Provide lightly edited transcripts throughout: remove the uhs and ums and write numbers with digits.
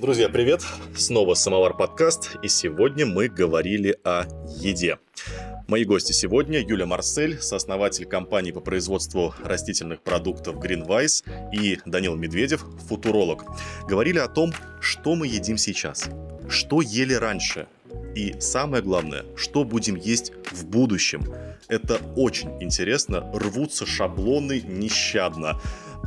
Друзья, привет! Снова Самовар подкаст, и сегодня мы говорили о еде. Мои гости сегодня Юлия Марсель, сооснователь компании по производству растительных продуктов GreenWise, и Данил Медведев, футуролог. Говорили о том, что мы едим сейчас, что ели раньше, и самое главное, что будем есть в будущем. Это очень интересно, рвутся шаблоны нещадно.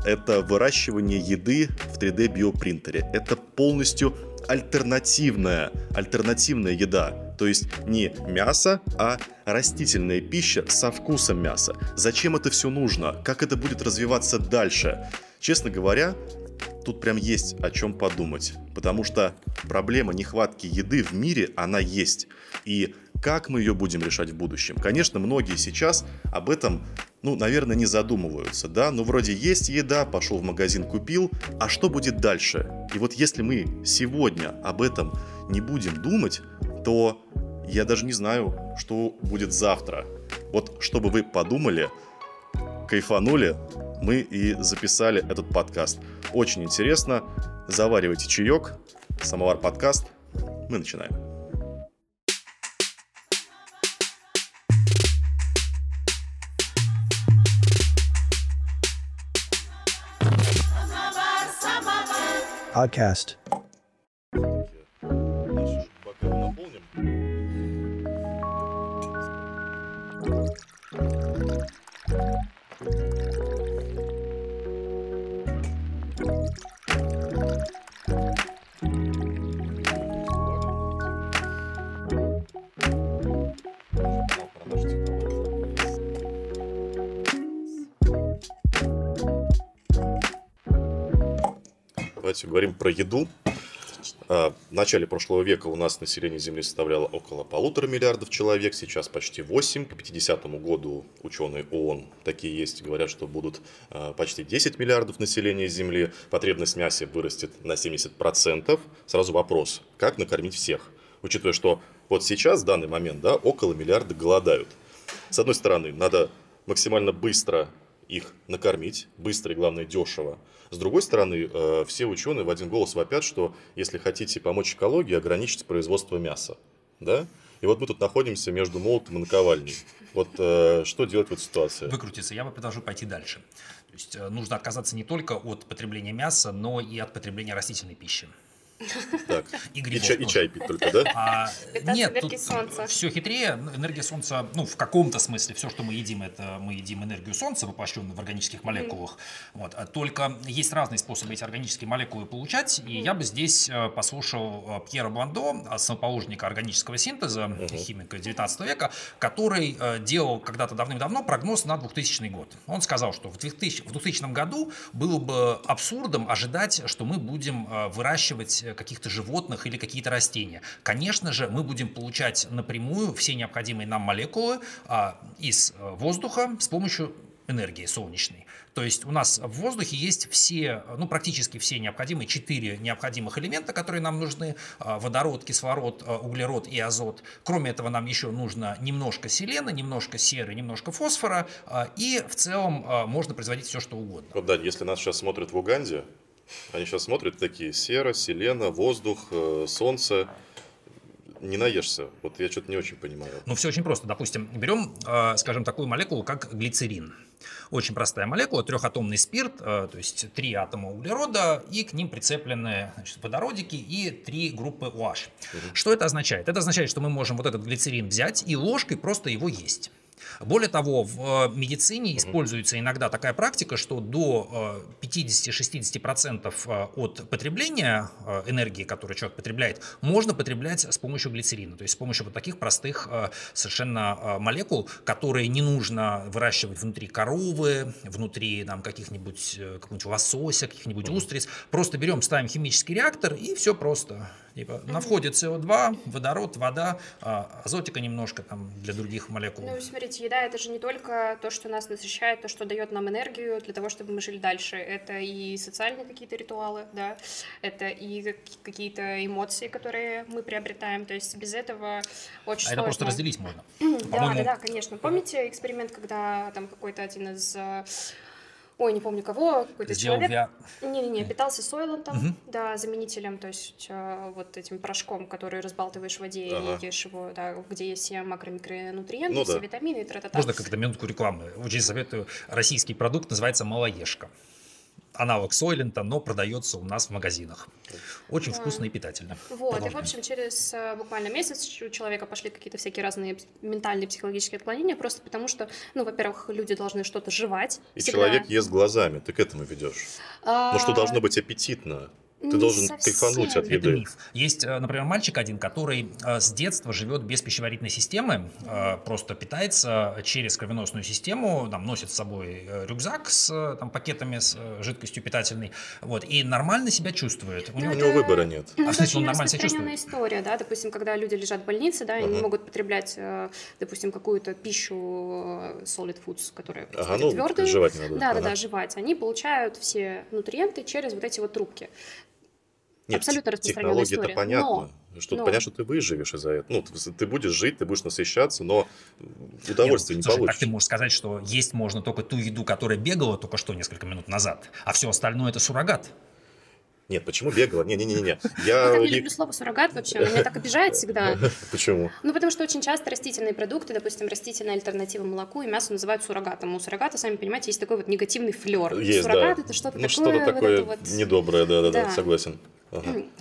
Это выращивание еды в 3D-биопринтере. Это полностью альтернативная еда. То есть не мясо, а растительная пища со вкусом мяса. Зачем это все нужно? Как это будет развиваться дальше? Честно говоря, тут прям есть о чем подумать. Потому что проблема нехватки еды в мире, она есть. И как мы ее будем решать в будущем? Конечно, многие сейчас об этом, наверное, не задумываются, да? Вроде есть еда, пошел в магазин, купил, а что будет дальше? И вот если мы сегодня об этом не будем думать, то я даже не знаю, что будет завтра. Вот чтобы вы подумали, кайфанули, мы и записали этот подкаст. Очень интересно. Заваривайте чаек. Самовар подкаст. Мы начинаем. Подкаст. Говорим про еду. В начале прошлого века у нас население Земли составляло около 1,5 миллиарда человек, сейчас почти 8. К 50 году ученые ООН такие есть, говорят, что будут почти 10 миллиардов населения Земли. Потребность мяса вырастет на 70%. Сразу вопрос, как накормить всех? Учитывая, что вот сейчас, в данный момент, да, около миллиарда голодают. С одной стороны, надо максимально быстро их накормить, быстро и, главное, дешево. С другой стороны, все ученые в один голос вопят, что если хотите помочь экологии, ограничить производство мяса. Да? И вот мы тут находимся между молотом и наковальней. Вот что делать в этой ситуации? Выкрутиться. Я бы предложу пойти дальше. То есть нужно отказаться не только от потребления мяса, но и от потребления растительной пищи. Так. И грибов. И чай пить только, да? Нет, тут все хитрее. Энергия солнца, в каком-то смысле, все, что мы едим, это мы едим энергию солнца, воплощенную в органических молекулах. Вот. Только есть разные способы эти органические молекулы получать. И я бы здесь послушал Пьера Бландо, основоположника органического синтеза, химика 19 века, который делал когда-то давным-давно прогноз на 2000 год. Он сказал, что в 2000 году было бы абсурдом ожидать, что мы будем выращивать каких-то животных или какие-то растения. Конечно же, мы будем получать напрямую все необходимые нам молекулы из воздуха с помощью энергии солнечной. То есть у нас в воздухе есть все, практически все необходимые, 4 необходимых элемента, которые нам нужны: водород, кислород, углерод и азот. Кроме этого, нам еще нужно немножко селена, немножко серы, немножко фосфора, и в целом можно производить все, что угодно. Вот, да, если нас сейчас смотрят в Уганде, они сейчас смотрят такие: сера, селена, воздух, солнце. Не наешься. Вот я что-то не очень понимаю. Все очень просто. Допустим, берем, скажем, такую молекулу, как глицерин. Очень простая молекула, трехатомный спирт, то есть 3 атома углерода, и к ним прицеплены, водородики и 3 группы OH. Что это означает? Это означает, что мы можем вот этот глицерин взять и ложкой просто его есть. Более того, в медицине используется иногда такая практика, что до 50-60% от потребления энергии, которую человек потребляет, можно потреблять с помощью глицерина, то есть с помощью вот таких простых совершенно молекул, которые не нужно выращивать внутри коровы, внутри какого-нибудь лосося, каких-нибудь устриц. Просто берем, ставим химический реактор, и все просто. На входе СО2, водород, вода, азотика немножко для других молекул. Смотрите, еда — это же не только то, что нас насыщает, то, что дает нам энергию для того, чтобы мы жили дальше. Это и социальные какие-то ритуалы, да, это и какие-то эмоции, которые мы приобретаем. То есть без этого очень сложно. Это просто разделить можно. Да, конечно. Помните эксперимент, когда какой-то один из ой, не помню кого, какой-то человек. Не-не-не, питался Сойлентом, да, заменителем, то есть вот этим порошком, который разбалтываешь в воде и ешь его, да, где есть все макро-микронутриенты, все витамины и тра-та-та. Можно как-то минутку рекламы? Очень советую. Российский продукт называется «Малоежка». Аналог Сойлента, но продается у нас в магазинах. Очень вкусно и питательно. Вот, и в общем, через буквально месяц у человека пошли какие-то всякие разные ментальные, психологические отклонения, просто потому что, ну, во-первых, люди должны что-то жевать. И всегда. Человек ест глазами, ты к этому ведешь. Но что должно быть аппетитно. Ты не должен кайфануть от еды. Это миф. Есть, например, мальчик один, который с детства живет без пищеварительной системы, просто питается через кровеносную систему, там, носит с собой рюкзак с там, пакетами с жидкостью питательной, вот, и нормально себя чувствует. У него выбора нет. Ну, это очень распространенная история, да, допустим, когда люди лежат в больнице, да, они не могут потреблять, допустим, какую-то пищу solid foods, которая твердая. Жевать надо. Да, жевать. Они получают все нутриенты через вот эти вот трубки. Нет, абсолютно распространенная история. Технология-то понятна. Понятно, что ты выживешь из-за этого. Ты будешь жить, ты будешь насыщаться, но удовольствие не получишь. Как ты можешь сказать, что есть можно только ту еду, которая бегала только что несколько минут назад, а все остальное – это суррогат? Нет, почему бегала? Не-не-не. Я не люблю слово суррогат вообще, оно меня так обижает всегда. Почему? Ну, потому что очень часто растительные продукты, допустим, растительная альтернатива молоку и мясу называют суррогатом. У суррогата, сами понимаете, есть такой вот негативный флер. Суррогат – это что-то такое. Что-то такое недоброе, да, согласен.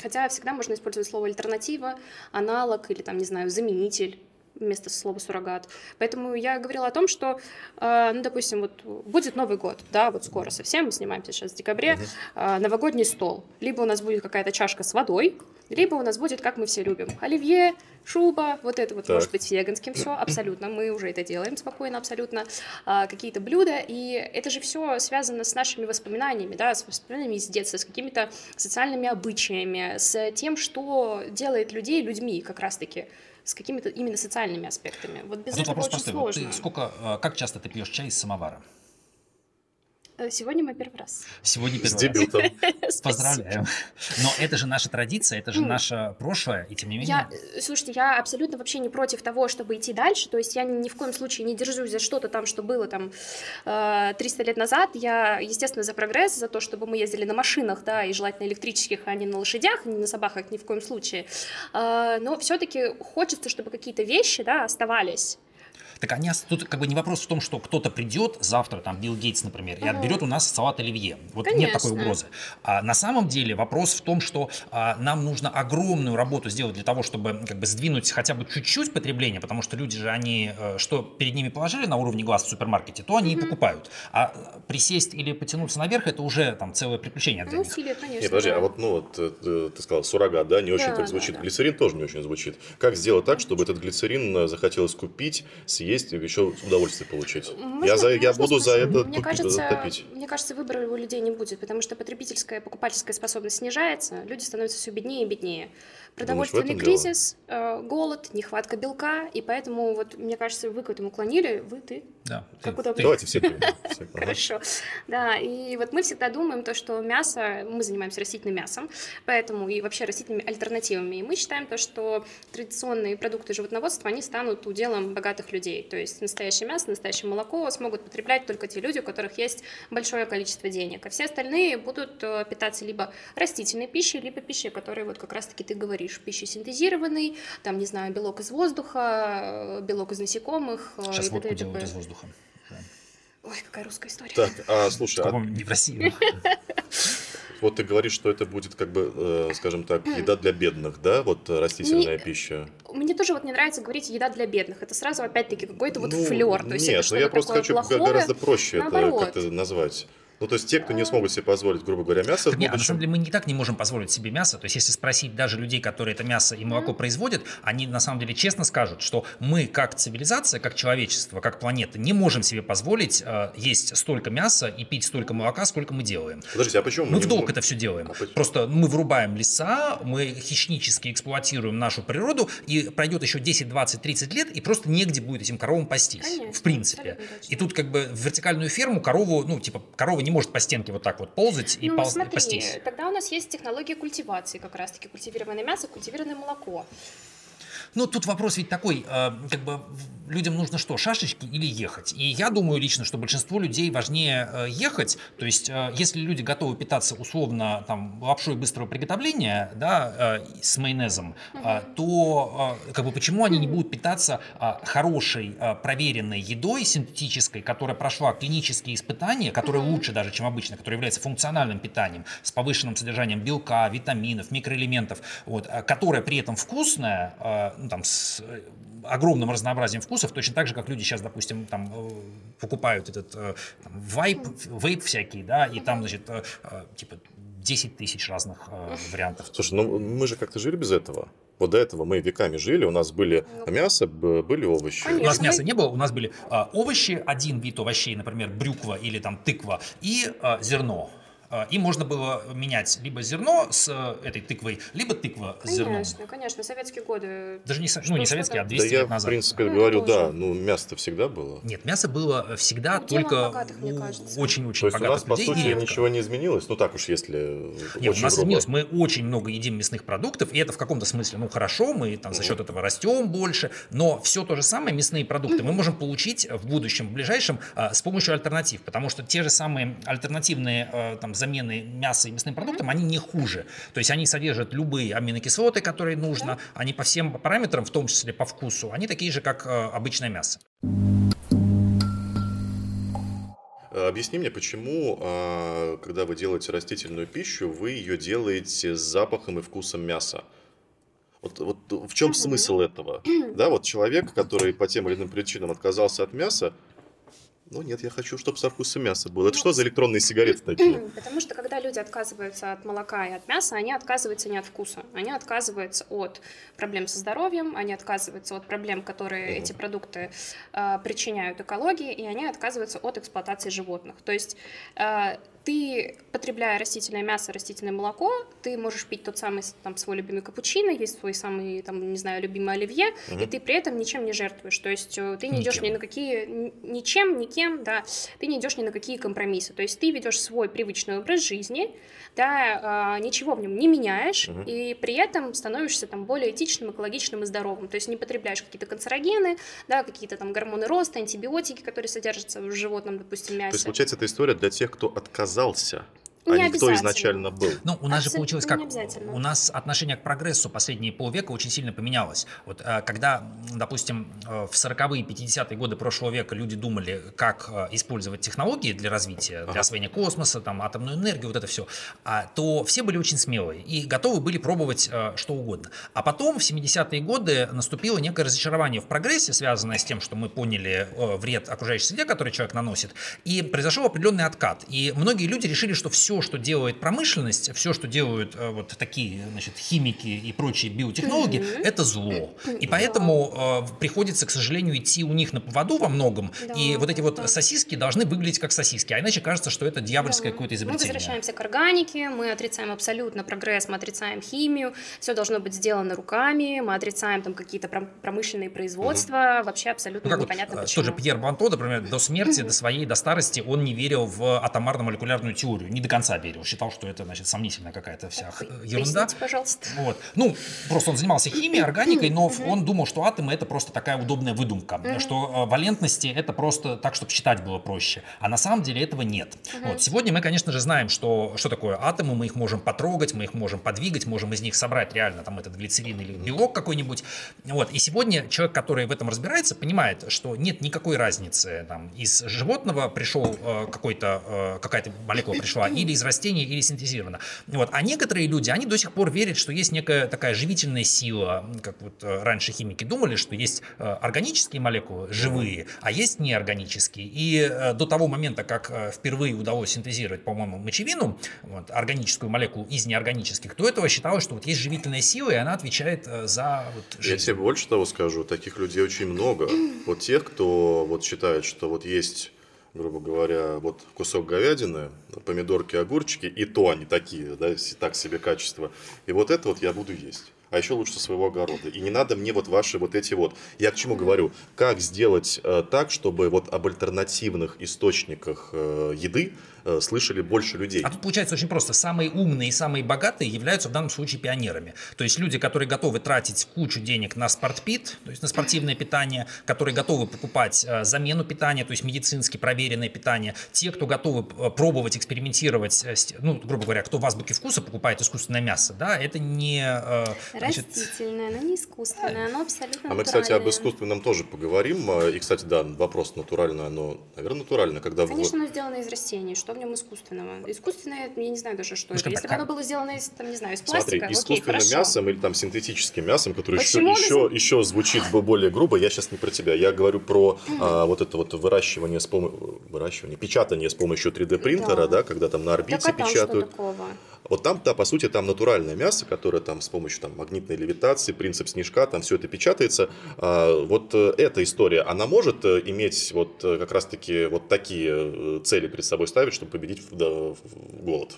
Хотя всегда можно использовать слово альтернатива, аналог или, там, не знаю, заменитель вместо слова суррогат. Поэтому я говорила о том, что, допустим, вот будет Новый год, да, вот скоро совсем, мы снимаемся сейчас в декабре, новогодний стол. Либо у нас будет какая-то чашка с водой, либо у нас будет, как мы все любим, оливье, шуба, вот это вот так. Может быть веганским все, абсолютно, мы уже это делаем спокойно, абсолютно, какие-то блюда, и это же все связано с нашими воспоминаниями, да, с воспоминаниями из детства, с какими-то социальными обычаями, с тем, что делает людей людьми как раз-таки, с какими-то именно социальными аспектами. Вот без этого очень сложно. Вот как часто ты пьешь чай из самовара? Сегодня мы первый раз. С дебютом. Поздравляем. Но это же наша традиция, это же наше прошлое, и тем не менее... Слушайте, я абсолютно вообще не против того, чтобы идти дальше, то есть я ни в коем случае не держусь за что-то там, что было там 300 лет назад. Я, естественно, за прогресс, за то, чтобы мы ездили на машинах, да, и желательно электрических, а не на лошадях, не на собаках, ни в коем случае. Но все-таки хочется, чтобы какие-то вещи, да, оставались. Так они, тут как бы не вопрос в том, что кто-то придет завтра, там, Билл Гейтс, например, и отберет у нас салат оливье. Вот конечно. Нет такой угрозы. А на самом деле вопрос в том, что нам нужно огромную работу сделать для того, чтобы как бы сдвинуть хотя бы чуть-чуть потребление, потому что люди же, они, что перед ними положили на уровне глаз в супермаркете, то они и покупают. А присесть или потянуться наверх, это уже там целое приключение. Ну, усилие, конечно. Нет, подожди, да. А вот, ну, вот ты сказал, суррогат, да, не очень так звучит. Да. Глицерин тоже не очень звучит. Как сделать так, чтобы этот глицерин захотелось купить, съесть и еще удовольствие получить. Я буду за это затопить. Мне кажется, выбора у людей не будет, потому что потребительская, покупательская способность снижается, люди становятся все беднее и беднее. Продовольственный кризис, голод, нехватка белка, и поэтому, вот, мне кажется, вы к этому клонили, ты. Да. Давайте все. Хорошо. Да, и вот мы всегда думаем, то, что мясо, мы занимаемся растительным мясом, поэтому и вообще растительными альтернативами, и мы считаем то, что традиционные продукты животноводства, они станут уделом богатых людей. То есть настоящее мясо, настоящее молоко смогут потреблять только те люди, у которых есть большое количество денег. А все остальные будут питаться либо растительной пищей, либо пищей, которой вот как раз-таки ты говоришь, пищей синтезированной, там, не знаю, белок из воздуха, белок из насекомых. Сейчас водку делают из воздуха. Ой, какая русская история. Так, слушай, не в России. Вот ты говоришь, что это будет, как бы, скажем так, еда для бедных, да, вот растительная пища. Мне тоже вот не нравится говорить «еда для бедных». Это сразу, опять-таки, какой-то вот флёр. То есть нет, я просто хочу гораздо проще наоборот. Это как-то назвать. Ну, то есть те, кто не смогут себе позволить, грубо говоря, мясо в будущем... Нет, на самом деле мы и так не можем позволить себе мясо. То есть если спросить даже людей, которые это мясо и молоко производят, они на самом деле честно скажут, что мы как цивилизация, как человечество, как планета не можем себе позволить есть столько мяса и пить столько молока, сколько мы делаем. Подождите, а почему мы в долг это все делаем? Просто мы вырубаем леса, мы хищнически эксплуатируем нашу природу, и пройдет еще 10, 20, 30 лет, и просто негде будет этим коровам пастись. Конечно, в принципе. И тут как бы в вертикальную ферму корову, ну, типа, корова не может по стенке вот так вот ползать и пастись. Тогда у нас есть технология культивации, как раз-таки культивированное мясо, культивированное молоко. Ну, тут вопрос ведь такой, как бы, людям нужно что, шашечки или ехать? И я думаю лично, что большинству людей важнее ехать. То есть, если люди готовы питаться условно там, лапшой быстрого приготовления, да, с майонезом, то как бы, почему они не будут питаться хорошей, проверенной едой синтетической, которая прошла клинические испытания, которая лучше даже, чем обычно, которая является функциональным питанием, с повышенным содержанием белка, витаминов, микроэлементов, вот, которая при этом вкусная, ну, там, с огромным разнообразием вкусов, точно так же, как люди сейчас, допустим, там, покупают этот там, вейп всякий, да, и там, значит, типа 10 тысяч разных вариантов. Слушай, ну мы же как-то жили без этого. Вот до этого мы веками жили, у нас были мясо, были овощи. Конечно. У нас мяса не было, у нас были овощи, один вид овощей, например, брюква или там тыква, и зерно. И можно было менять либо зерно с этой тыквой, либо тыква с зерном. Конечно, конечно, советские годы. Даже не, ну, не советские, а 200 лет назад. Я, в принципе, говорю, да, ну мясо-то всегда было. Нет, мясо было всегда, ну, только богатых, у очень-очень богатых людей. То есть у нас, по сути, ничего не изменилось? Ну так уж, если нет, у нас изменилось. Мы очень много едим мясных продуктов, и это в каком-то смысле, ну хорошо, мы там за счет этого растем больше, но все то же самое, мясные продукты мы можем получить в будущем, в ближайшем, с помощью альтернатив, потому что те же самые альтернативные там замены мяса и мясным продуктам, они не хуже. То есть они содержат любые аминокислоты, которые нужно, они по всем параметрам, в том числе по вкусу, они такие же, как обычное мясо. Объясни мне, почему, когда вы делаете растительную пищу, вы ее делаете с запахом и вкусом мяса? Вот в чем смысл этого? Да, вот человек, который по тем или иным причинам отказался от мяса, ну нет, я хочу, чтобы со вкусом мяса было. Это что за электронные сигареты такие? Потому что, когда люди отказываются от молока и от мяса, они отказываются не от вкуса. Они отказываются от проблем со здоровьем, они отказываются от проблем, которые эти продукты причиняют экологии, и они отказываются от эксплуатации животных. То есть ты, потребляя растительное мясо, растительное молоко, ты можешь пить тот самый там, свой любимый капучино, есть свой самый, там, не знаю, любимый оливье, и ты при этом ничем не жертвуешь. То есть ты не идешь ни на какие, ничем, никем, да, ты не идешь ни на какие компромиссы. То есть ты ведешь свой привычный образ жизни, да, ничего в нем не меняешь, и при этом становишься там более этичным, экологичным и здоровым. То есть не потребляешь какие-то канцерогены, да, какие-то там гормоны роста, антибиотики, которые содержатся в животном, допустим, мясе. То есть, получается, это история для тех, кто отказался. Не а никто изначально был. Ну, у нас же получилось как? У нас отношение к прогрессу последние полвека очень сильно поменялось. Вот когда, допустим, в 40-е, 50-е годы прошлого века люди думали, как использовать технологии для развития, для освоения космоса, там, атомную энергию, вот это все, то все были очень смелые и готовы были пробовать что угодно. А потом, в 70-е годы, наступило некое разочарование в прогрессе, связанное с тем, что мы поняли вред окружающей среде, который человек наносит, и произошел определенный откат. И многие люди решили, что все, что делает промышленность, все, что делают вот такие, значит, химики и прочие биотехнологи, это зло. И поэтому приходится, к сожалению, идти у них на поводу во многом. Да, и вот эти вот сосиски должны выглядеть как сосиски, а иначе кажется, что это дьявольское какое-то изобретение. Мы возвращаемся к органике, мы отрицаем абсолютно прогресс, мы отрицаем химию, все должно быть сделано руками, мы отрицаем там какие-то промышленные производства, вообще абсолютно непонятно вот, почему. Тот же Пьер Бландо, например, до смерти, до своей, до старости он не верил в атомарно-молекулярную теорию, не до конца верил, считал, что это, значит, сомнительная какая-то вся ерунда. Поясните, пожалуйста. Вот. Ну, просто он занимался химией, органикой, но он думал, что атомы — это просто такая удобная выдумка, что валентности — это просто так, чтобы считать было проще. А на самом деле этого нет. Вот. Сегодня мы, конечно же, знаем, что такое атомы, мы их можем потрогать, мы их можем подвигать, можем из них собрать реально там этот глицерин или белок какой-нибудь. Вот. И сегодня человек, который в этом разбирается, понимает, что нет никакой разницы. Там, из животного пришел какая-то молекула пришла, или из растений, или синтезировано. Вот. А некоторые люди, они до сих пор верят, что есть некая такая живительная сила, как вот раньше химики думали, что есть органические молекулы, живые, а есть неорганические. И до того момента, как впервые удалось синтезировать, по-моему, мочевину, вот, органическую молекулу из неорганических, до этого считалось, что вот есть живительная сила, и она отвечает за вот жизнь. Я тебе больше того скажу, таких людей очень много. Вот тех, кто вот считает, что вот есть, грубо говоря, вот кусок говядины, помидорки, огурчики, и то они такие, да, так себе качество. И вот это вот я буду есть. а еще лучше со своего огорода. И не надо мне вот ваши вот эти вот. Я к чему говорю? Как сделать так, чтобы вот об альтернативных источниках еды слышали больше людей. А тут получается очень просто. Самые умные и самые богатые являются в данном случае пионерами. То есть люди, которые готовы тратить кучу денег на спортпит, то есть на спортивное питание, которые готовы покупать замену питания, то есть медицински проверенное питание, те, кто готовы пробовать, экспериментировать, ну, грубо говоря, кто в Азбуке вкуса покупает искусственное мясо, да, это не... Значит... Растительное, но не искусственное, оно абсолютно натуральное. А мы, кстати, об искусственном тоже поговорим. И, кстати, да, вопрос натуральное, но, наверное, натуральное, когда... Конечно, оно сделано из растений, что в нем искусственного? Искусственное, я не знаю даже, что это. Если бы оно было сделано из, там, не знаю, из пластика, окей, искусственным мясом или там синтетическим мясом, которое еще звучит более грубо, я сейчас не про тебя, я говорю про вот это вот выращивание с помощью, печатание с помощью 3D-принтера, да, когда там на орбите так, а там печатают. Что такого? Вот там, да, по сути, там натуральное мясо, которое там с помощью там, магнитной левитации, принцип снежка, там все это печатается. Вот эта история, она может иметь вот как раз-таки вот такие цели перед собой ставить, чтобы победить голод?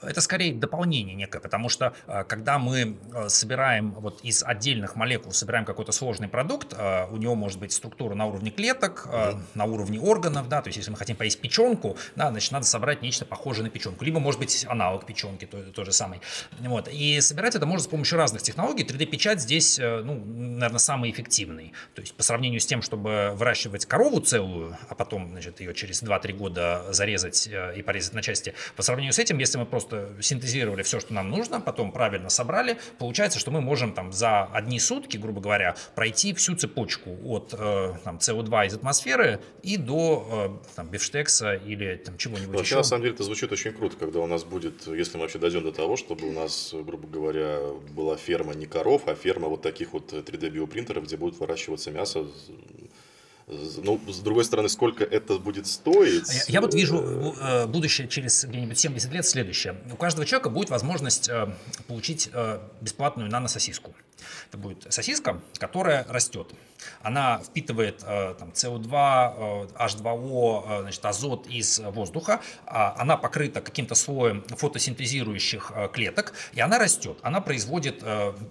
Это скорее дополнение некое, потому что когда мы собираем вот из отдельных молекул, собираем какой-то сложный продукт, у него может быть структура на уровне клеток, на уровне органов, да, то есть если мы хотим поесть печенку, да, значит надо собрать нечто похожее на печенку, либо может быть аналог печенки, то же самый. Вот. И собирать это можно с помощью разных технологий, 3D-печать здесь, ну, наверное, самый эффективный, то есть по сравнению с тем, чтобы выращивать корову целую, а потом, значит, ее через 2-3 года зарезать и порезать на части, по сравнению с этим, если мы просто синтезировали все, что нам нужно, потом правильно собрали. Получается, что мы можем там, за одни сутки, грубо говоря, пройти всю цепочку от там, CO2 из атмосферы и до там, бифштекса или там, чего-нибудь вообще, еще. На самом деле это звучит очень круто, когда у нас будет, если мы вообще дойдем до того, чтобы у нас, грубо говоря, была ферма не коров, а ферма вот таких вот 3D-биопринтеров, где будут выращиваться мясо. Ну, с другой стороны, сколько это будет стоить? Я вот вижу будущее через где-нибудь 70 лет следующее. У каждого человека будет возможность получить бесплатную нанососиску. Это будет сосиска, которая растет. Она впитывает там, CO2, H2O, значит, азот из воздуха. Она покрыта каким-то слоем фотосинтезирующих клеток. И она растет. Она производит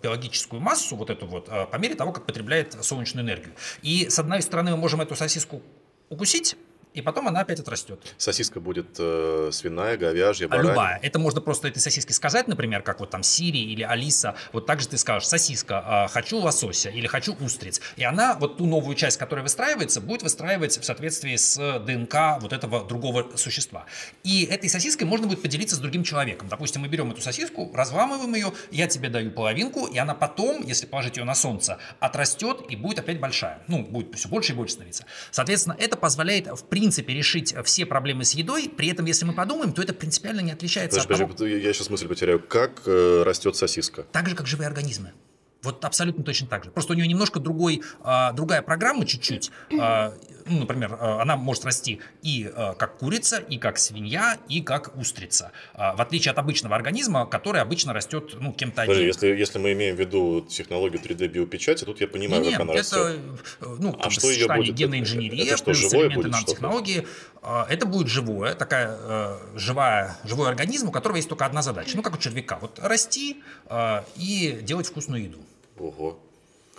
биологическую массу вот эту вот по мере того, как потребляет солнечную энергию. И с одной стороны мы можем эту сосиску укусить, и потом она опять отрастет. Сосиска будет свиная, говяжья, баранья? Любая. Это можно просто этой сосиске сказать, например, как вот там Сири или Алиса. Вот так же ты скажешь: сосиска, хочу лосося или хочу устриц. И она вот ту новую часть, которая выстраивается, будет выстраивать в соответствии с ДНК вот этого другого существа. И этой сосиской можно будет поделиться с другим человеком. Допустим, мы берем эту сосиску, разламываем ее, я тебе даю половинку, и она потом, если положить ее на солнце, отрастет и будет опять большая. Ну, будет все больше и больше становиться. Соответственно, это позволяет, в принципе, решить все проблемы с едой, при этом, если мы подумаем, то это принципиально не отличается от того... Я сейчас мысль потеряю. Как растет сосиска? Так же, как живые организмы. Вот абсолютно точно так же. Просто у нее немножко другая программа чуть-чуть. Ну, например, она может расти и как курица, и как свинья, и как устрица. В отличие от обычного организма, который обычно растет ну, кем-то одним. Если мы имеем в виду технологию 3D-биопечати, тут я понимаю, как она растет. Ну, а что ее будет? Генной инженерии, это что, плюс элементы нанотехнологии. Это будет живое, живой организм, у которого есть только одна задача. Ну, как у червяка. Вот расти и делать вкусную еду. Ого.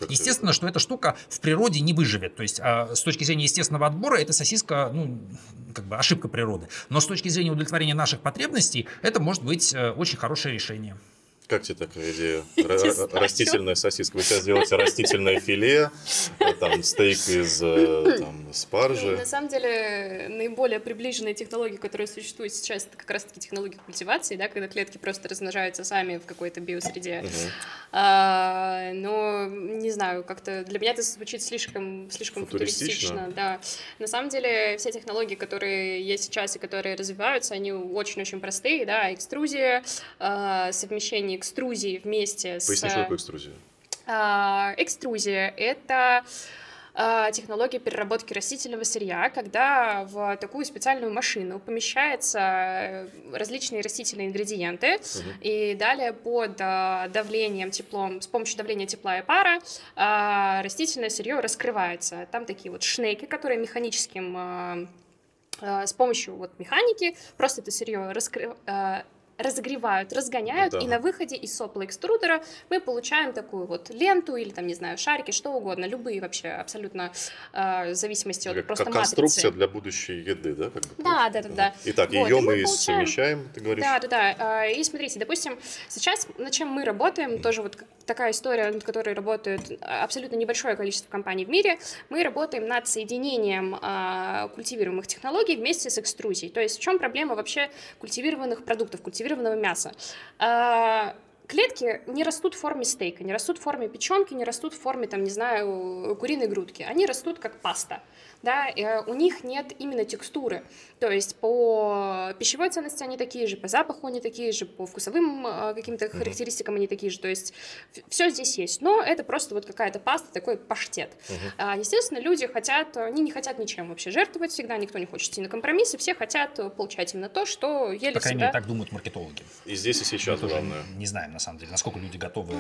Как естественно, что эта штука в природе не выживет. То есть, с точки зрения естественного отбора, эта сосиска, ну, как бы ошибка природы. Но с точки зрения удовлетворения наших потребностей, это может быть очень хорошее решение. Как тебе такая идея? Растительная сосиска. Вы сейчас делаете растительное филе, там, стейк из там, спаржи. На самом деле, наиболее приближенные технологии, которые существуют сейчас, это как раз-таки технологии культивации, да, когда клетки просто размножаются сами в какой-то биосреде. Но, не знаю, как-то для меня это звучит слишком футуристично. Да. На самом деле, все технологии, которые есть сейчас и которые развиваются, они очень-очень простые. Да, экструзия, совмещение экструзии вместе с... Поясни, что такое экструзия? Экструзия — это технология переработки растительного сырья, когда в такую специальную машину помещаются различные растительные ингредиенты, и далее под давлением, теплом, с помощью давления тепла и пара растительное сырье раскрывается. Там такие вот шнеки, которые механическим, с помощью вот механики просто это сырье раскрывается, разогревают, разгоняют, да. И на выходе из сопла экструдера мы получаем такую вот ленту или там, не знаю, шарики, что угодно, любые вообще абсолютно в зависимости от как просто матрицы. Конструкция для будущей еды, да? Как бы, да. Итак, вот, ее мы совмещаем, ты говоришь? Да. И смотрите, допустим, сейчас над чем мы работаем, тоже вот такая история, над которой работают абсолютно небольшое количество компаний в мире, мы работаем над соединением культивируемых технологий вместе с экструзией. То есть в чем проблема вообще культивированных продуктов, культивированного мяса? Клетки не растут в форме стейка, не растут в форме печенки, не растут в форме, там, не знаю, куриной грудки. Они растут как паста, да, у них нет именно текстуры. То есть по пищевой ценности они такие же, по запаху они такие же, по вкусовым каким-то характеристикам они такие же. То есть все здесь есть, но это просто вот какая-то паста, такой паштет. Естественно, люди хотят, они не хотят ничем вообще жертвовать всегда, никто не хочет идти на компромиссы, все хотят получать именно то, что ели всегда. По крайней мере, так думают маркетологи. И здесь, и сейчас, главное. Не знаем, на самом деле, насколько люди готовы.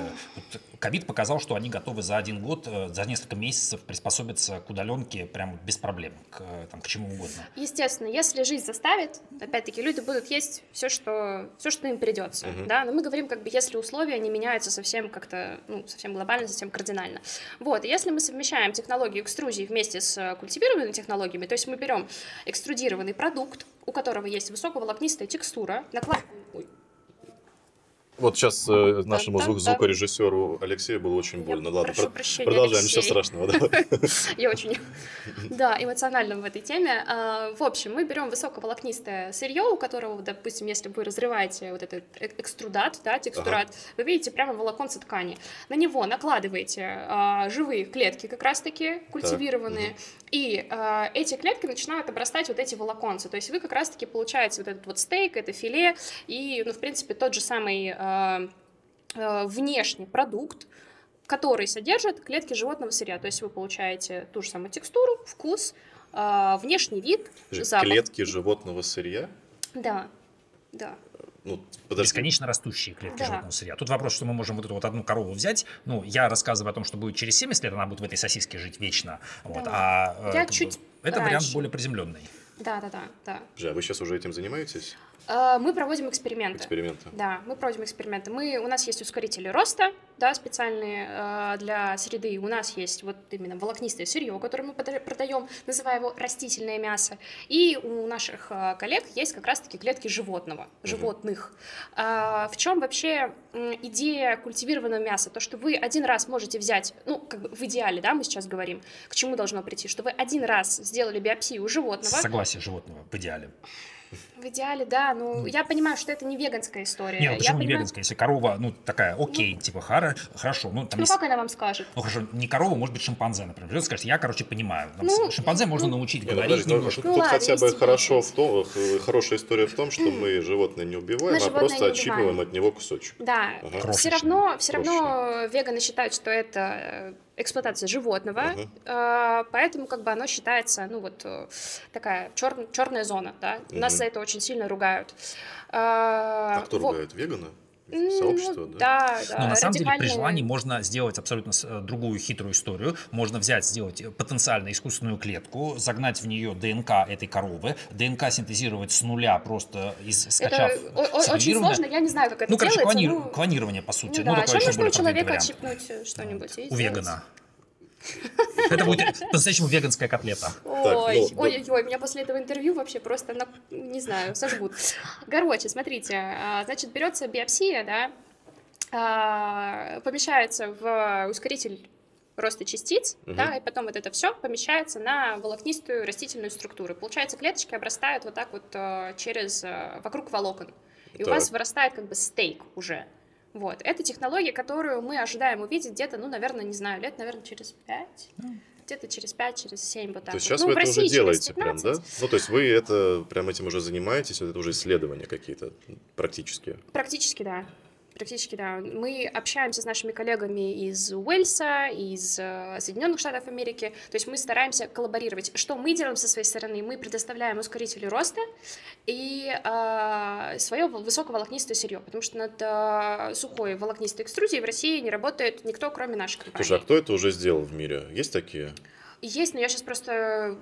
Ковид показал, что они готовы за один год, за несколько месяцев приспособиться к удаленке прям без проблем, к чему угодно. Естественно, если жизнь заставит, опять-таки, люди будут есть все, что им придется. Да? Но мы говорим, как бы, если условия не меняются совсем как-то, совсем глобально, совсем кардинально. Вот, и если мы совмещаем технологию экструзии вместе с культивированными технологиями, то есть мы берем экструдированный продукт, у которого есть высоковолокнистая текстура, накладываем... Вот сейчас нашему звукорежиссеру Алексею было очень больно. Ладно, продолжаем, ничего страшного. Я очень эмоциональна в этой теме. В общем, мы берем высоковолокнистое сырье, у которого, допустим, если вы разрываете вот этот экструдат, текстурат, вы видите прямо волоконце ткани. На него накладываете живые клетки, как раз-таки культивированные, и эти клетки начинают обрастать вот эти волоконцы. То есть вы как раз-таки получаете вот этот вот стейк, это филе, и, в принципе, тот же самый... внешний продукт, который содержит клетки животного сырья. То есть вы получаете ту же самую текстуру, вкус, внешний вид, запах. Клетки животного сырья? Да. Бесконечно растущие клетки животного сырья. Тут вопрос, что мы можем вот эту вот одну корову взять. Я рассказываю о том, что будет через 70 лет, она будет в этой сосиске жить вечно. Да. Вот, это вариант более приземленный. Да. А вы сейчас уже этим занимаетесь? Мы проводим эксперименты. Да, мы проводим эксперименты. У нас есть ускорители роста, специальные для среды. У нас есть вот именно волокнистое сырье, которое мы продаем, называя его растительное мясо. И у наших коллег есть как раз-таки клетки животных. В чем вообще идея культивированного мяса? То, что вы один раз можете взять, в идеале, мы сейчас говорим, к чему должно прийти, что вы один раз сделали биопсию у животного. Согласие животного в идеале. В идеале, да, я понимаю, что это не веганская история. Нет, почему не веганская? Если корова, такая, окей, хорошо. Как она вам скажет? Хорошо, не корова, может быть, шимпанзе, например. Придет и скажет, я, понимаю. Шимпанзе можно научить говорить. Тут хотя бы хорошая история в том, что мы животное не убиваем, а просто отщипываем от него кусочек. Да, все равно веганы считают, что это... эксплуатация животного, поэтому оно считается, такая черная зона, да, нас за это очень сильно ругают. А кто ругает, веганы? Сообщество, да. Но на самом деле при желании можно сделать абсолютно другую хитрую историю. Можно сделать потенциально искусственную клетку, загнать в нее ДНК этой коровы, ДНК синтезировать с нуля, просто скачав. Это очень сложно, я не знаю, как это делается. Клонирование, по сути. Еще можно у человека отщипнуть что-нибудь. У вегана. Это будет по-настоящему веганская котлета. Ой, меня после этого интервью вообще просто, не знаю, сожгут. Короче, смотрите, значит, берется биопсия, помещается в ускоритель роста частиц, и потом вот это все помещается на волокнистую растительную структуру. Получается, клеточки обрастают вот так вот вокруг волокон, и у вас вырастает стейк уже. Вот. Это технология, которую мы ожидаем увидеть где-то, лет, через 5, где-то через 5, через 7, вот так. То есть сейчас вы это уже делаете прям, да? То есть вы это прям этим уже занимаетесь, это уже исследования какие-то практические? Практически, да. Мы общаемся с нашими коллегами из Уэльса, из Соединенных Штатов Америки. То есть мы стараемся коллаборировать. Что мы делаем со своей стороны? Мы предоставляем ускорители роста и свое высоковолокнистое сырье, потому что над сухой волокнистой экструзией в России не работает никто, кроме нашей компании. Слушай, а кто это уже сделал в мире? Есть такие? Есть, но я сейчас просто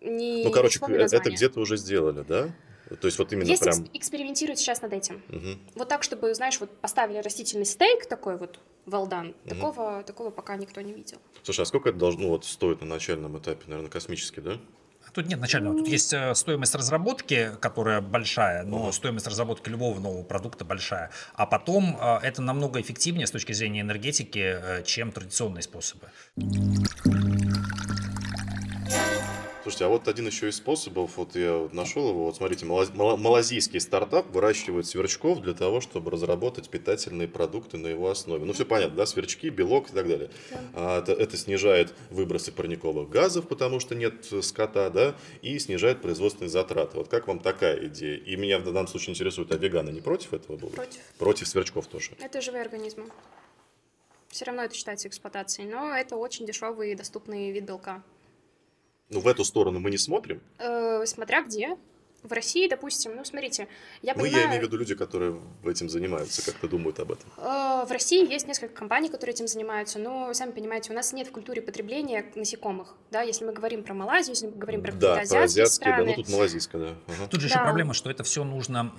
не вспомню название. Это где-то уже сделали, да? То есть вот именно есть прям... экспериментируют сейчас над этим. Угу. Вот так, чтобы, знаешь, вот поставили растительный стейк такой вот, well done. Такого пока никто не видел. Слушай, а сколько это должно вот стоить на начальном этапе? Наверное, космически, да? Тут нет начального, тут есть стоимость разработки, которая большая, но стоимость разработки любого нового продукта большая. А потом это намного эффективнее с точки зрения энергетики, чем традиционные способы. Слушайте, а вот один еще из способов, вот я вот нашел его, вот смотрите, малазийский стартап выращивает сверчков для того, чтобы разработать питательные продукты на его основе. Ну, все понятно, да, сверчки, белок и так далее. А это снижает выбросы парниковых газов, потому что нет скота, да, и снижает производственные затраты. Вот как вам такая идея? И меня в данном случае интересует, а веганы не против этого будут? Против. Против сверчков тоже? Это живые организмы. Все равно это считается эксплуатацией, но это очень дешевый и доступный вид белка. Ну, в эту сторону мы не смотрим? Смотря где. В России, допустим, ну, смотрите, я понимаю... Ну, я имею в виду люди, которые этим занимаются, как-то думают об этом. В России есть несколько компаний, которые этим занимаются, но, сами понимаете, у нас нет в культуре потребления насекомых, да, если мы говорим про Малайзию, если мы говорим про какие-то азиатские страны. Да, ну, тут малазийская, да. Ага. Тут же еще проблема, что это все нужно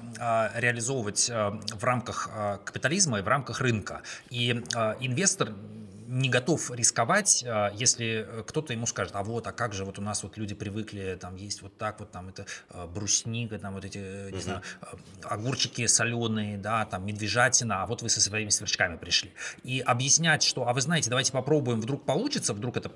реализовывать в рамках капитализма и в рамках рынка, и инвестор... не готов рисковать, если кто-то ему скажет, а как же вот у нас вот люди привыкли там есть вот так вот, там это брусника, там вот эти, не знаю, огурчики соленые, да, там медвежатина, а вот вы со своими сверчками пришли. И объяснять, что, а вы знаете, давайте попробуем, вдруг получится, вдруг это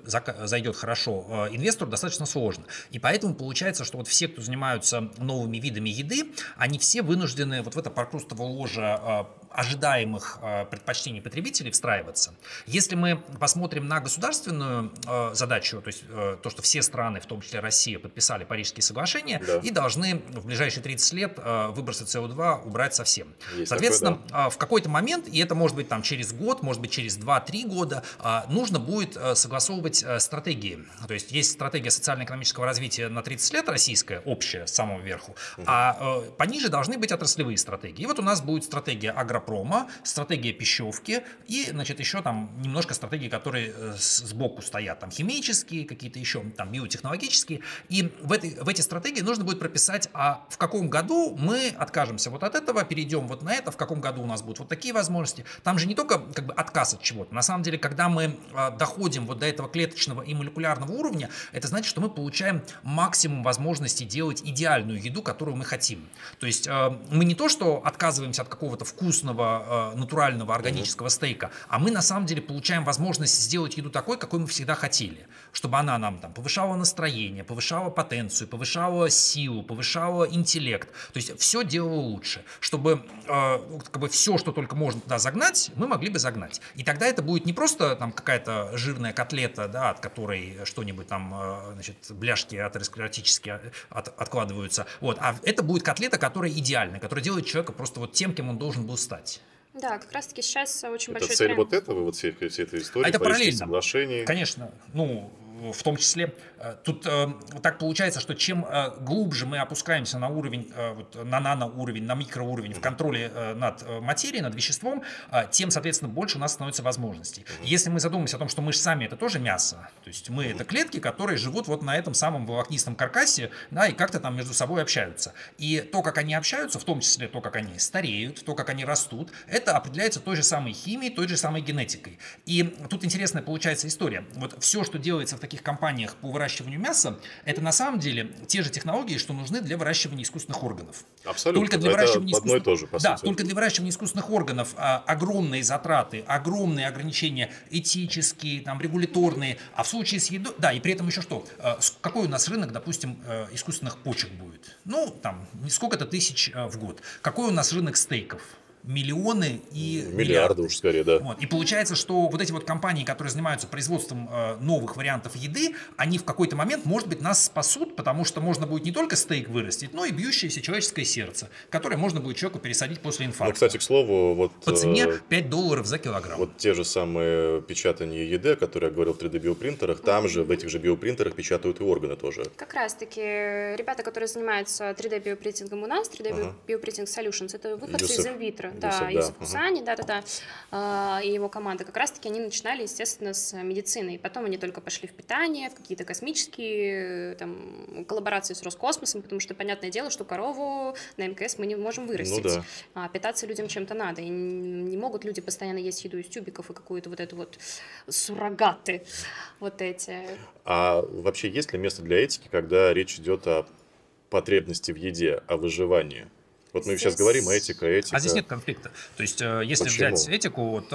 зайдет хорошо, инвестору достаточно сложно. И поэтому получается, что вот все, кто занимаются новыми видами еды, они все вынуждены вот в это прокрустово ложе ожидаемых предпочтений потребителей встраиваться. Если мы посмотрим на государственную задачу, то есть то, что все страны, в том числе Россия, подписали Парижские соглашения и должны в ближайшие 30 лет выбросы СО2 убрать совсем. Есть соответственно, такой, да. В какой-то момент, и это может быть там, через год, может быть через 2-3 года, нужно будет согласовывать стратегии. То есть есть стратегия социально-экономического развития на 30 лет российская, общая, с самого верху, а пониже должны быть отраслевые стратегии. И вот у нас будет стратегия агропрома, стратегия пищевки и, значит, еще там немножко стратегии, которые сбоку стоят, там химические, какие-то еще там биотехнологические, и в эти стратегии нужно будет прописать, а в каком году мы откажемся вот от этого, перейдем вот на это, в каком году у нас будут вот такие возможности. Там же не только как бы отказ от чего-то, на самом деле, когда мы доходим вот до этого клеточного и молекулярного уровня, это значит, что мы получаем максимум возможностей делать идеальную еду, которую мы хотим. То есть мы не то, что отказываемся от какого-то вкусного, натурального, органического стейка, а мы на самом деле получаем возможность сделать еду такой, какой мы всегда хотели, чтобы она нам там повышала настроение, повышала потенцию, повышала силу, повышала интеллект, то есть все делало лучше, чтобы как бы все, что только можно туда загнать, мы могли бы загнать. И тогда это будет не просто там какая-то жирная котлета, да, от которой что-нибудь там, значит, бляшки атеросклеротически откладываются, вот, а это будет котлета, которая идеальна, которая делает человека просто вот тем, кем он должен был стать. Да, как раз-таки сейчас очень большой тренд. Это цель вот этого, вот всей этой истории, Парижских соглашений? Конечно, ну... В том числе, тут так получается, что чем глубже мы опускаемся на уровень, вот, на наноуровень, на микроуровень в контроле над материей, над веществом, тем, соответственно, больше у нас становится возможностей. Если мы задумаемся о том, что мы же сами это тоже мясо, то есть мы это клетки, которые живут вот на этом самом волокнистом каркасе, да, и как-то там между собой общаются. И то, как они общаются, в том числе то, как они стареют, то, как они растут, это определяется той же самой химией, той же самой генетикой. И тут интересная получается история. Вот все, что делается в таких компаниях по выращиванию мяса, это на самом деле те же технологии, что нужны для выращивания искусственных органов. Абсолютно. Только для выращивания искусственных... тоже, по сути. Только для выращивания искусственных органов огромные затраты, огромные ограничения этические, там, регуляторные. А в случае с едой... Да, и при этом еще что? Какой у нас рынок, допустим, искусственных почек будет? Ну, там, сколько-то тысяч в год. Какой у нас рынок стейков? Миллионы и миллиарды. Уж скорее, да. Вот. И получается, что вот эти вот компании, которые занимаются производством новых вариантов еды, они в какой-то момент, может быть, нас спасут, потому что можно будет не только стейк вырастить, но и бьющееся человеческое сердце, которое можно будет человеку пересадить после инфаркта. Ну, кстати, к слову, вот... По цене $5 за килограмм. Вот те же самые печатания еды, о которых я говорил в 3D-биопринтерах, там же, в этих же биопринтерах печатают и органы тоже. Как раз-таки ребята, которые занимаются 3D-биопринтингом у нас, 3D-биопринтинг Солюшнс, это выходцы из Инвитро. да, Юсуп Кусани, да-да-да, и его команда, как раз-таки они начинали, естественно, с медицины, и потом они только пошли в питание, в какие-то космические там, коллаборации с Роскосмосом, потому что, понятное дело, что корову на МКС мы не можем вырастить, ну, да. Питаться людям чем-то надо, и не могут люди постоянно есть еду из тюбиков и какую-то вот эту вот суррогаты, вот эти. А вообще есть ли место для этики, когда речь идет о потребности в еде, о выживании? Вот мы сейчас говорим этика, этика. А здесь нет конфликта. То есть, если взять этику, вот,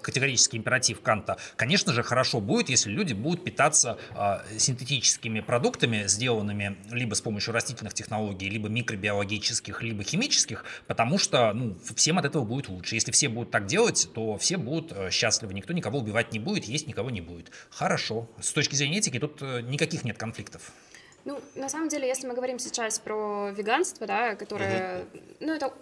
категорический императив Канта, конечно же, хорошо будет, если люди будут питаться синтетическими продуктами, сделанными либо с помощью растительных технологий, либо микробиологических, либо химических, потому что ну, всем от этого будет лучше. Если все будут так делать, то все будут счастливы, никто никого убивать не будет, есть никого не будет. Хорошо. С точки зрения этики тут никаких нет конфликтов. Ну, на самом деле, если мы говорим сейчас про веганство, да, которое, ну, это,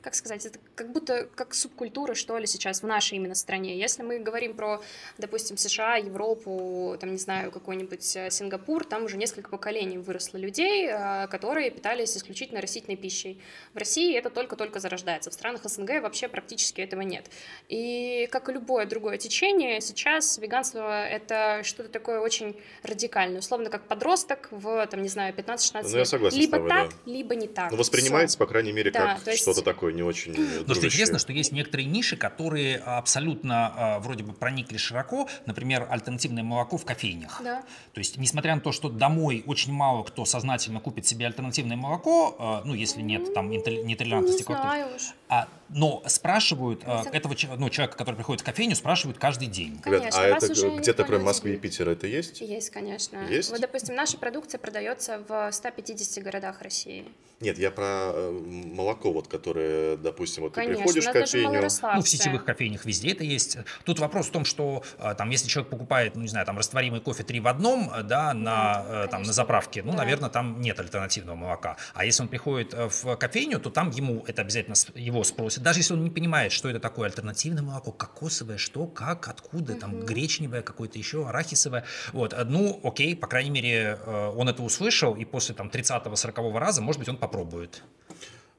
как сказать, это как будто как субкультура, что ли, сейчас в нашей именно стране. Если мы говорим про, допустим, США, Европу, там, не знаю, какой-нибудь Сингапур, там уже несколько поколений выросло людей, которые питались исключительно растительной пищей. В России это только-только зарождается, в странах СНГ вообще практически этого нет. И, как и любое другое течение, сейчас веганство — это что-то такое очень радикальное, условно, как подросток в, там, не знаю, 15-16 лет. Я согласен либо с тобой, так, да. Либо не так. Но воспринимается, по крайней мере, да, как что-то такое не очень дружащее. Но что интересно, что есть некоторые ниши, которые абсолютно вроде бы проникли широко, например, альтернативное молоко в кофейнях. Да. То есть, несмотря на то, что домой очень мало кто сознательно купит себе альтернативное молоко, ну, если нет там нетолерантности какой-то, но спрашивают этого человека, который приходит в кофейню, спрашивают каждый день. Конечно, а это где-то кроме Москвы и Питера это есть? Есть, конечно. Есть? Вот, допустим, наша продукция продается в 150 городах России. Нет, я про молоко, вот, которое допустим, вот конечно, ты приходишь в кофейню. Ну, в сетевых кофейнях везде это есть. Тут вопрос в том, что там, если человек покупает, ну, не знаю, там, растворимый кофе 3 в 1, да, на, там, на заправке, ну, да. Наверное, там нет альтернативного молока. А если он приходит в кофейню, то там ему это обязательно его спросят. Даже если он не понимает, что это такое альтернативное молоко, кокосовое, что, как, откуда, там, гречневое, какое-то еще, арахисовое. Вот. Ну, окей, по крайней мере, он это услышал, и после там, 30-40 раза, может быть, он попробует.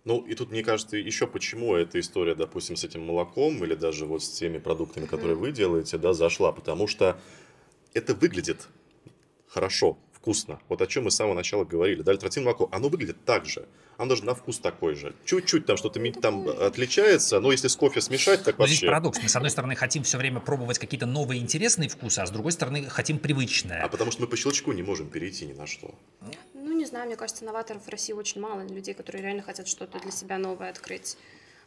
Ну, и тут, мне кажется, еще почему эта история, допустим, с этим молоком или даже вот с теми продуктами, которые вы делаете, да, зашла. Потому что это выглядит хорошо, вкусно. Вот о чем мы с самого начала говорили. Да, альтернативное молоко, оно выглядит так же. Оно даже на вкус такой же. Чуть-чуть там что-то там отличается, но если с кофе смешать, так вообще... Здесь парадокс. Мы, с одной стороны, хотим все время пробовать какие-то новые интересные вкусы, а с другой стороны, хотим привычное. А потому что мы по щелчку не можем перейти ни на что. Не знаю, мне кажется, новаторов в России очень мало, людей, которые реально хотят что-то для себя новое открыть.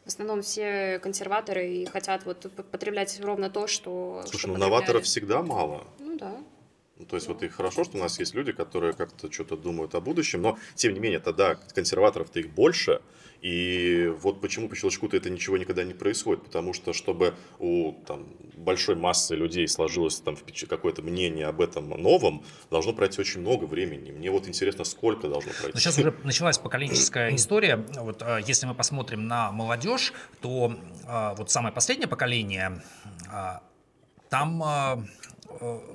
В основном все консерваторы и хотят вот потреблять ровно то, что... Слушай, ну новаторов всегда мало. Ну да. То есть вот и хорошо, что у нас есть люди, которые как-то что-то думают о будущем, но тем не менее, тогда консерваторов-то их больше, и вот почему по щелчку-то это ничего никогда не происходит, потому что чтобы у там, большой массы людей сложилось там, какое-то мнение об этом новом, должно пройти очень много времени. Мне вот интересно, сколько должно пройти. Но сейчас уже началась поколенческая история. Вот, если мы посмотрим на молодежь, то вот самое последнее поколение, там...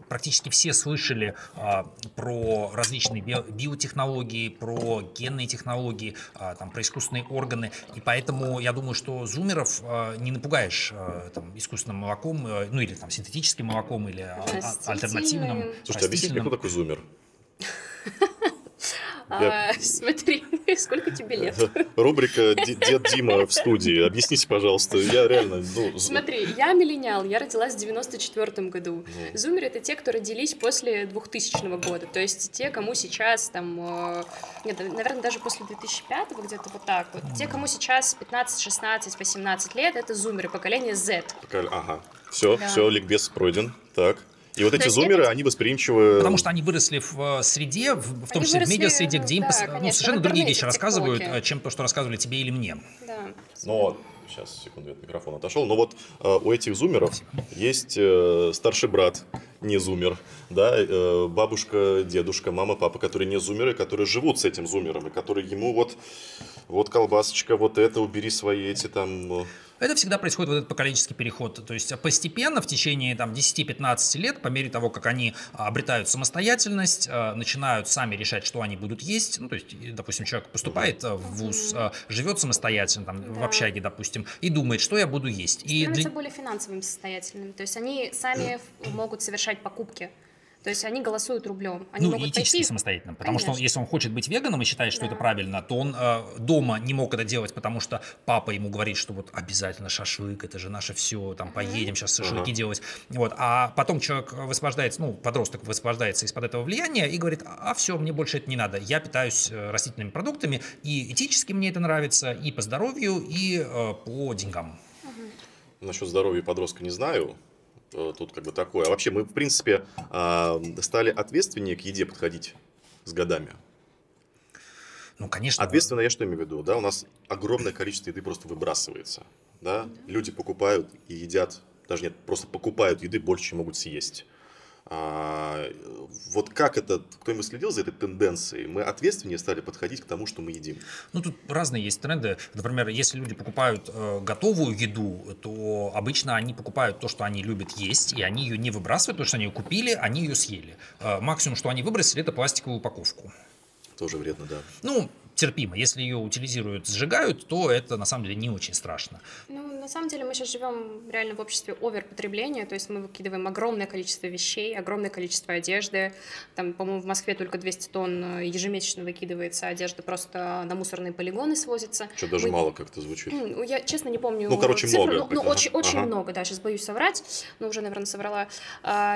Практически все слышали про различные биотехнологии, про генные технологии, там, про искусственные органы. И поэтому я думаю, что зумеров не напугаешь там, искусственным молоком, ну или там, синтетическим молоком, или альтернативным. Слушайте, объясните, кто такой зумер? Смотри, сколько тебе лет? Рубрика «Дед Дима» в студии. Объясните, пожалуйста. Я реально... Смотри, я миллениал, я родилась в 94 году. Зумеры — это те, кто родились после 2000 года. То есть те, кому сейчас там... Нет, наверное, даже после 2005 где-то вот так вот. Те, кому сейчас 15, 16, 18 лет, это зумеры, поколение Z. Ага. Все, ликбез пройден. Так. И вот эти зумеры, они восприимчивы... Потому что они выросли в среде, в том числе в медиа-среде, где им совершенно другие вещи рассказывают, чем то, что рассказывали тебе или мне. Но, сейчас, секунду, этот микрофон отошел. Но вот у этих зумеров есть старший брат, не зумер, да, бабушка, дедушка, мама, папа, которые не зумеры, которые живут с этим зумером, и которые ему вот колбасочка, вот это, убери свои эти там... это всегда происходит вот этот поколенческий переход. То есть постепенно в течение там, 10-15 лет, по мере того, как они обретают самостоятельность, начинают сами решать, что они будут есть. Ну, то есть, допустим, человек поступает в вуз, живет самостоятельно там, в общаге, допустим, и думает, что я буду есть. И становятся более финансовыми состоятельными. То есть они сами могут совершать покупки. То есть они голосуют рублем. Они могут этически пойти самостоятельно. Потому что если он хочет быть веганом и считает, что это правильно, то он дома не мог это делать, потому что папа ему говорит, что вот обязательно шашлык, это же наше все, там поедем сейчас шашлыки делать. Вот. А потом человек высвобождается, ну, подросток высвобождается из-под этого влияния и говорит, а все, мне больше это не надо. Я питаюсь растительными продуктами, и этически мне это нравится, и по здоровью, и по деньгам. Насчет здоровья подростка не знаю. Тут как бы такое. А вообще мы, в принципе, стали ответственнее к еде подходить с годами. Ну, конечно. Ответственно, я что имею в виду? Да, у нас огромное количество еды просто выбрасывается. Да? Люди покупают и едят, даже нет, просто покупают еды больше, чем могут съесть. Вот как это, кто-нибудь следил за этой тенденцией? Мы ответственнее стали подходить к тому, что мы едим. Ну, тут разные есть тренды. Например, если люди покупают готовую еду, то обычно они покупают то, что они любят есть, и они ее не выбрасывают, потому что они ее купили, они ее съели. Максимум, что они выбросили, это пластиковую упаковку. Тоже вредно, да. Ну, терпимо. Если ее утилизируют, сжигают, то это, на самом деле, не очень страшно. Ну, на самом деле, мы сейчас живем реально в обществе оверпотребления, то есть мы выкидываем огромное количество вещей, огромное количество одежды. Там, по-моему, в Москве только 200 тонн ежемесячно выкидывается одежда, просто на мусорные полигоны свозится. Что, даже мало как-то звучит. Я, честно, не помню цифру. Ну, короче, цифру, много. Ну, очень много, да, сейчас боюсь соврать, но уже, наверное, соврала.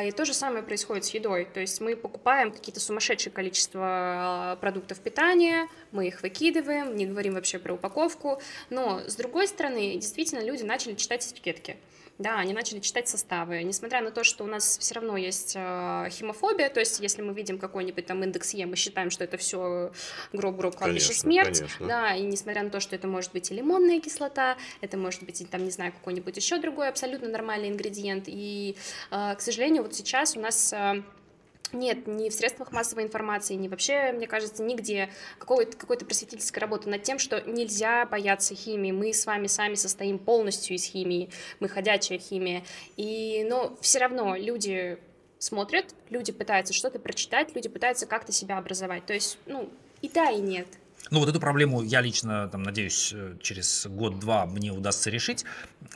И то же самое происходит с едой, то есть мы покупаем какие-то сумасшедшие количества продуктов питания, мы их выкидываем, не говорим вообще про упаковку, но, с другой стороны, действительно, люди начали читать этикетки. Да, они начали читать составы, несмотря на то, что у нас все равно есть химофобия, то есть если мы видим какой-нибудь там индекс Е, мы считаем, что это все гроб-гроб, кладбище, смерть, конечно. Да, и несмотря на то, что это может быть и лимонная кислота, это может быть, там, не знаю, какой-нибудь еще другой абсолютно нормальный ингредиент, и, к сожалению, вот сейчас у нас... Нет, ни в средствах массовой информации, ни вообще, мне кажется, нигде какой-то просветительской работы над тем, что нельзя бояться химии. Мы с вами сами состоим полностью из химии, мы ходячая химия. Но все равно люди смотрят, люди пытаются что-то прочитать, люди пытаются как-то себя образовать. То есть, и да, и нет. Ну, вот эту проблему я лично, там, надеюсь, через год-два мне удастся решить.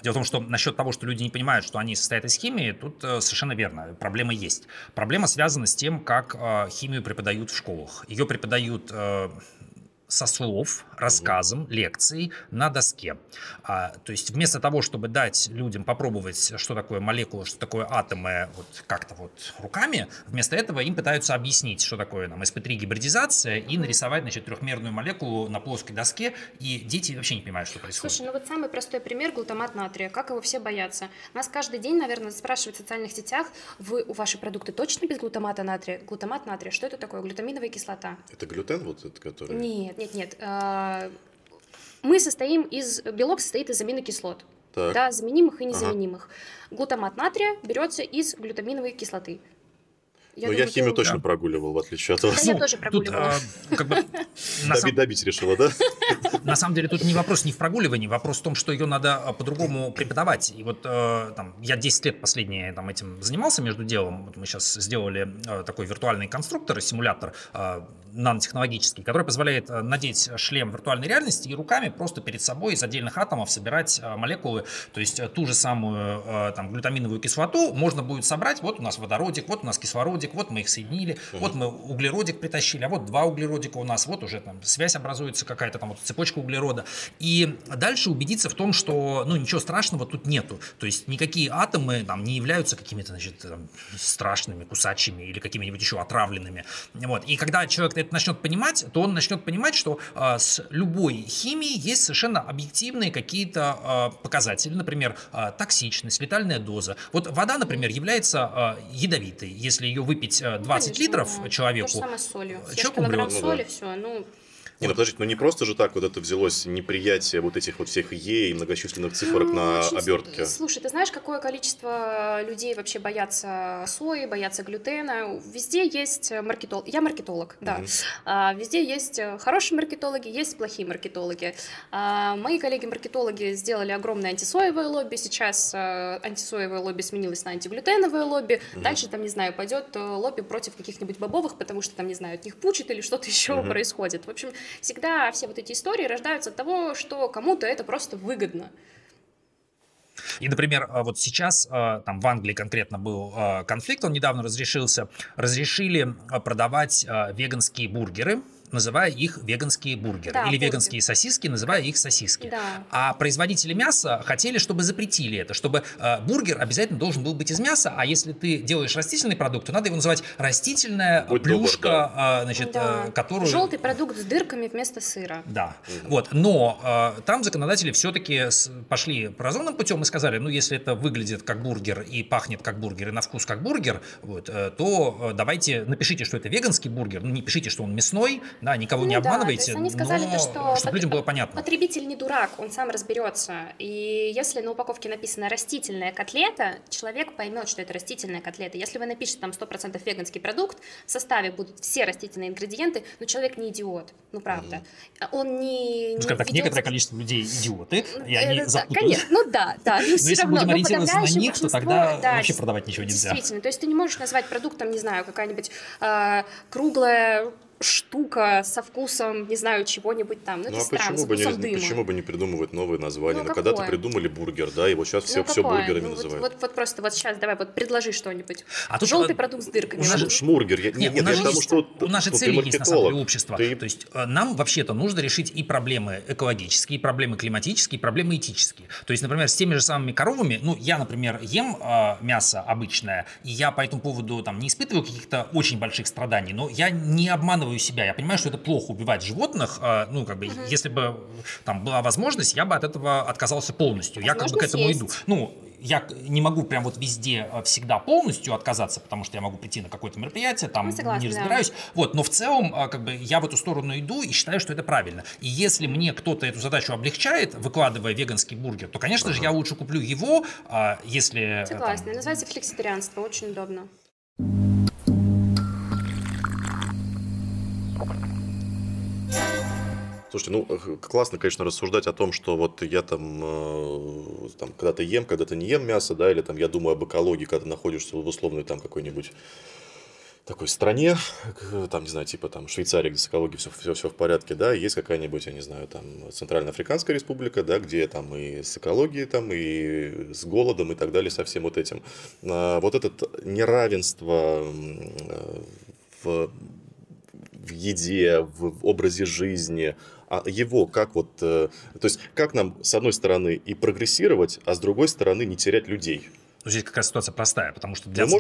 Дело в том, что насчет того, что люди не понимают, что они состоят из химии, тут совершенно верно, проблема есть. Проблема связана с тем, как химию преподают в школах. Ее преподают... со слов, рассказом, лекцией на доске. То есть вместо того, чтобы дать людям попробовать, что такое молекула, что такое атомы, как-то руками, вместо этого им пытаются объяснить, что такое sp3 гибридизация, и нарисовать, трехмерную молекулу на плоской доске, и дети вообще не понимают, что происходит. Слушай, вот самый простой пример — глутамат натрия. Как его все боятся? Нас каждый день, наверное, спрашивают в социальных сетях: ваши продукты точно без глутамата натрия? Глутамат натрия, что это такое? Глутаминовая кислота. Это глютен вот этот, который... Нет. Мы состоим белок состоит из аминокислот. Так. Да, заменимых и незаменимых. Ага. Глутамат натрия берется из глютаминовой кислоты. Я химию точно прогуливал, в отличие от вас. Я тоже прогуливала. Добить решила, да? На самом деле тут не вопрос не в прогуливании, вопрос в том, что ее надо по-другому преподавать. И вот я 10 лет последние этим занимался между делом. Вот мы сейчас сделали такой виртуальный конструктор, симулятор нанотехнологический, который позволяет надеть шлем виртуальной реальности и руками просто перед собой из отдельных атомов собирать молекулы. То есть ту же самую глютаминовую кислоту можно будет собрать. Вот у нас водородик, вот у нас кислородик, вот мы их соединили, вот мы углеродик притащили, а вот два углеродика у нас, вот уже связь образуется какая-то цепочка углерода. И дальше убедиться в том, что ничего страшного тут нету. То есть никакие атомы не являются какими-то страшными, кусачими или какими-нибудь еще отравленными. Вот. И когда человек это начнет понимать, то он начнет понимать, что с любой химией есть совершенно объективные какие-то показатели. Например, токсичность, летальная доза. Вот вода, например, является ядовитой. Если ее выпить 20 литров человеку... То же самое с солью. Человек умрет. Соли, все, Не, ну подождите, ну не просто же так вот это взялось, неприятие вот этих вот всех «е» и многочисленных цифрок на обертке. Слушай, ты знаешь, какое количество людей вообще боятся сои, боятся глютена? Везде есть маркетолог. Я маркетолог, да. Везде есть хорошие маркетологи, есть плохие маркетологи. Мои коллеги-маркетологи сделали огромное антисоевое лобби, сейчас антисоевое лобби сменилось на антиглютеновое лобби, дальше там, не знаю, пойдет лобби против каких-нибудь бобовых, потому что там, не знаю, от них пучат или что-то еще происходит. В общем, всегда все вот эти истории рождаются от того, что кому-то это просто выгодно. И, например, вот сейчас там в Англии конкретно был конфликт, он недавно разрешился, разрешили продавать веганские бургеры, называя их веганские бургеры, да, или веганские сосиски, называя их сосиски. Да. А производители мяса хотели, чтобы запретили это, чтобы бургер обязательно должен был быть из мяса, а если ты делаешь растительный продукт, то надо его называть растительная плюшка, значит, которую... Желтый продукт с дырками вместо сыра. Да, вот. Но там законодатели все-таки пошли разумным путем и сказали, ну, если это выглядит как бургер и пахнет как бургер, и на вкус как бургер, вот, то давайте напишите, что это веганский бургер, ну, не пишите, что он мясной, да, никого не обманываете, они сказали, но чтобы людям было понятно. Потребитель не дурак, он сам разберется. И если на упаковке написано «растительная котлета», человек поймет, что это растительная котлета. Если вы напишете там 100% веганский продукт, в составе будут все растительные ингредиенты, но человек не идиот, ну правда. Он не... Ну, скажем так, некоторое количество людей идиоты, и они запутываются. Ну да, да. Но если будем ориентироваться на них, то тогда вообще продавать ничего нельзя. Действительно, то есть ты не можешь назвать продуктом, не знаю, какая-нибудь круглая... штука со вкусом, не знаю, чего-нибудь там. Ну, это странно, с вкусом дыма. Почему бы не придумывать новые названия? Ну, когда-то придумали бургер, да, и вот сейчас все, все бургерами называют. Вот просто вот сейчас давай вот предложи что-нибудь. А тут желтый продукт с дырками. Шмургер. Нет, я потому что у нас же цели есть на самом деле общества. То есть нам вообще-то нужно решить и проблемы экологические, и проблемы климатические, и проблемы этические. То есть, например, с теми же самыми коровами, ну, я, например, ем мясо обычное, и я по этому поводу там не испытываю каких-то очень больших страданий, но я не обманываю себя. Я понимаю, что это плохо убивать животных. Ну, как бы, если бы там была возможность, я бы от этого отказался полностью. Я как бы к этому иду. Ну, я не могу прям вот везде всегда полностью отказаться, потому что я могу прийти на какое-то мероприятие, там не разбираюсь. Да. Вот, но в целом, как бы, я в эту сторону иду и считаю, что это правильно. И если мне кто-то эту задачу облегчает, выкладывая веганский бургер, то, конечно же, я лучше куплю его, если... Согласна. Там... Называется флекситарианство. Очень удобно. Слушайте, ну классно, конечно, рассуждать о том, что вот я там когда-то ем, когда-то не ем мясо, да, или там я думаю об экологии, когда ты находишься в условной там какой-нибудь такой стране, там, не знаю, типа там Швейцария, где с экологией все в порядке, да, есть какая-нибудь, я не знаю, там Центральноафриканская республика, да, где там и с экологией, там, и с голодом, и так далее, со всем вот этим. Вот это неравенство в еде, в образе жизни, а его как вот... То есть, как нам, с одной стороны, и прогрессировать, а с другой стороны, не терять людей? Ну, здесь какая ситуация простая, потому что для для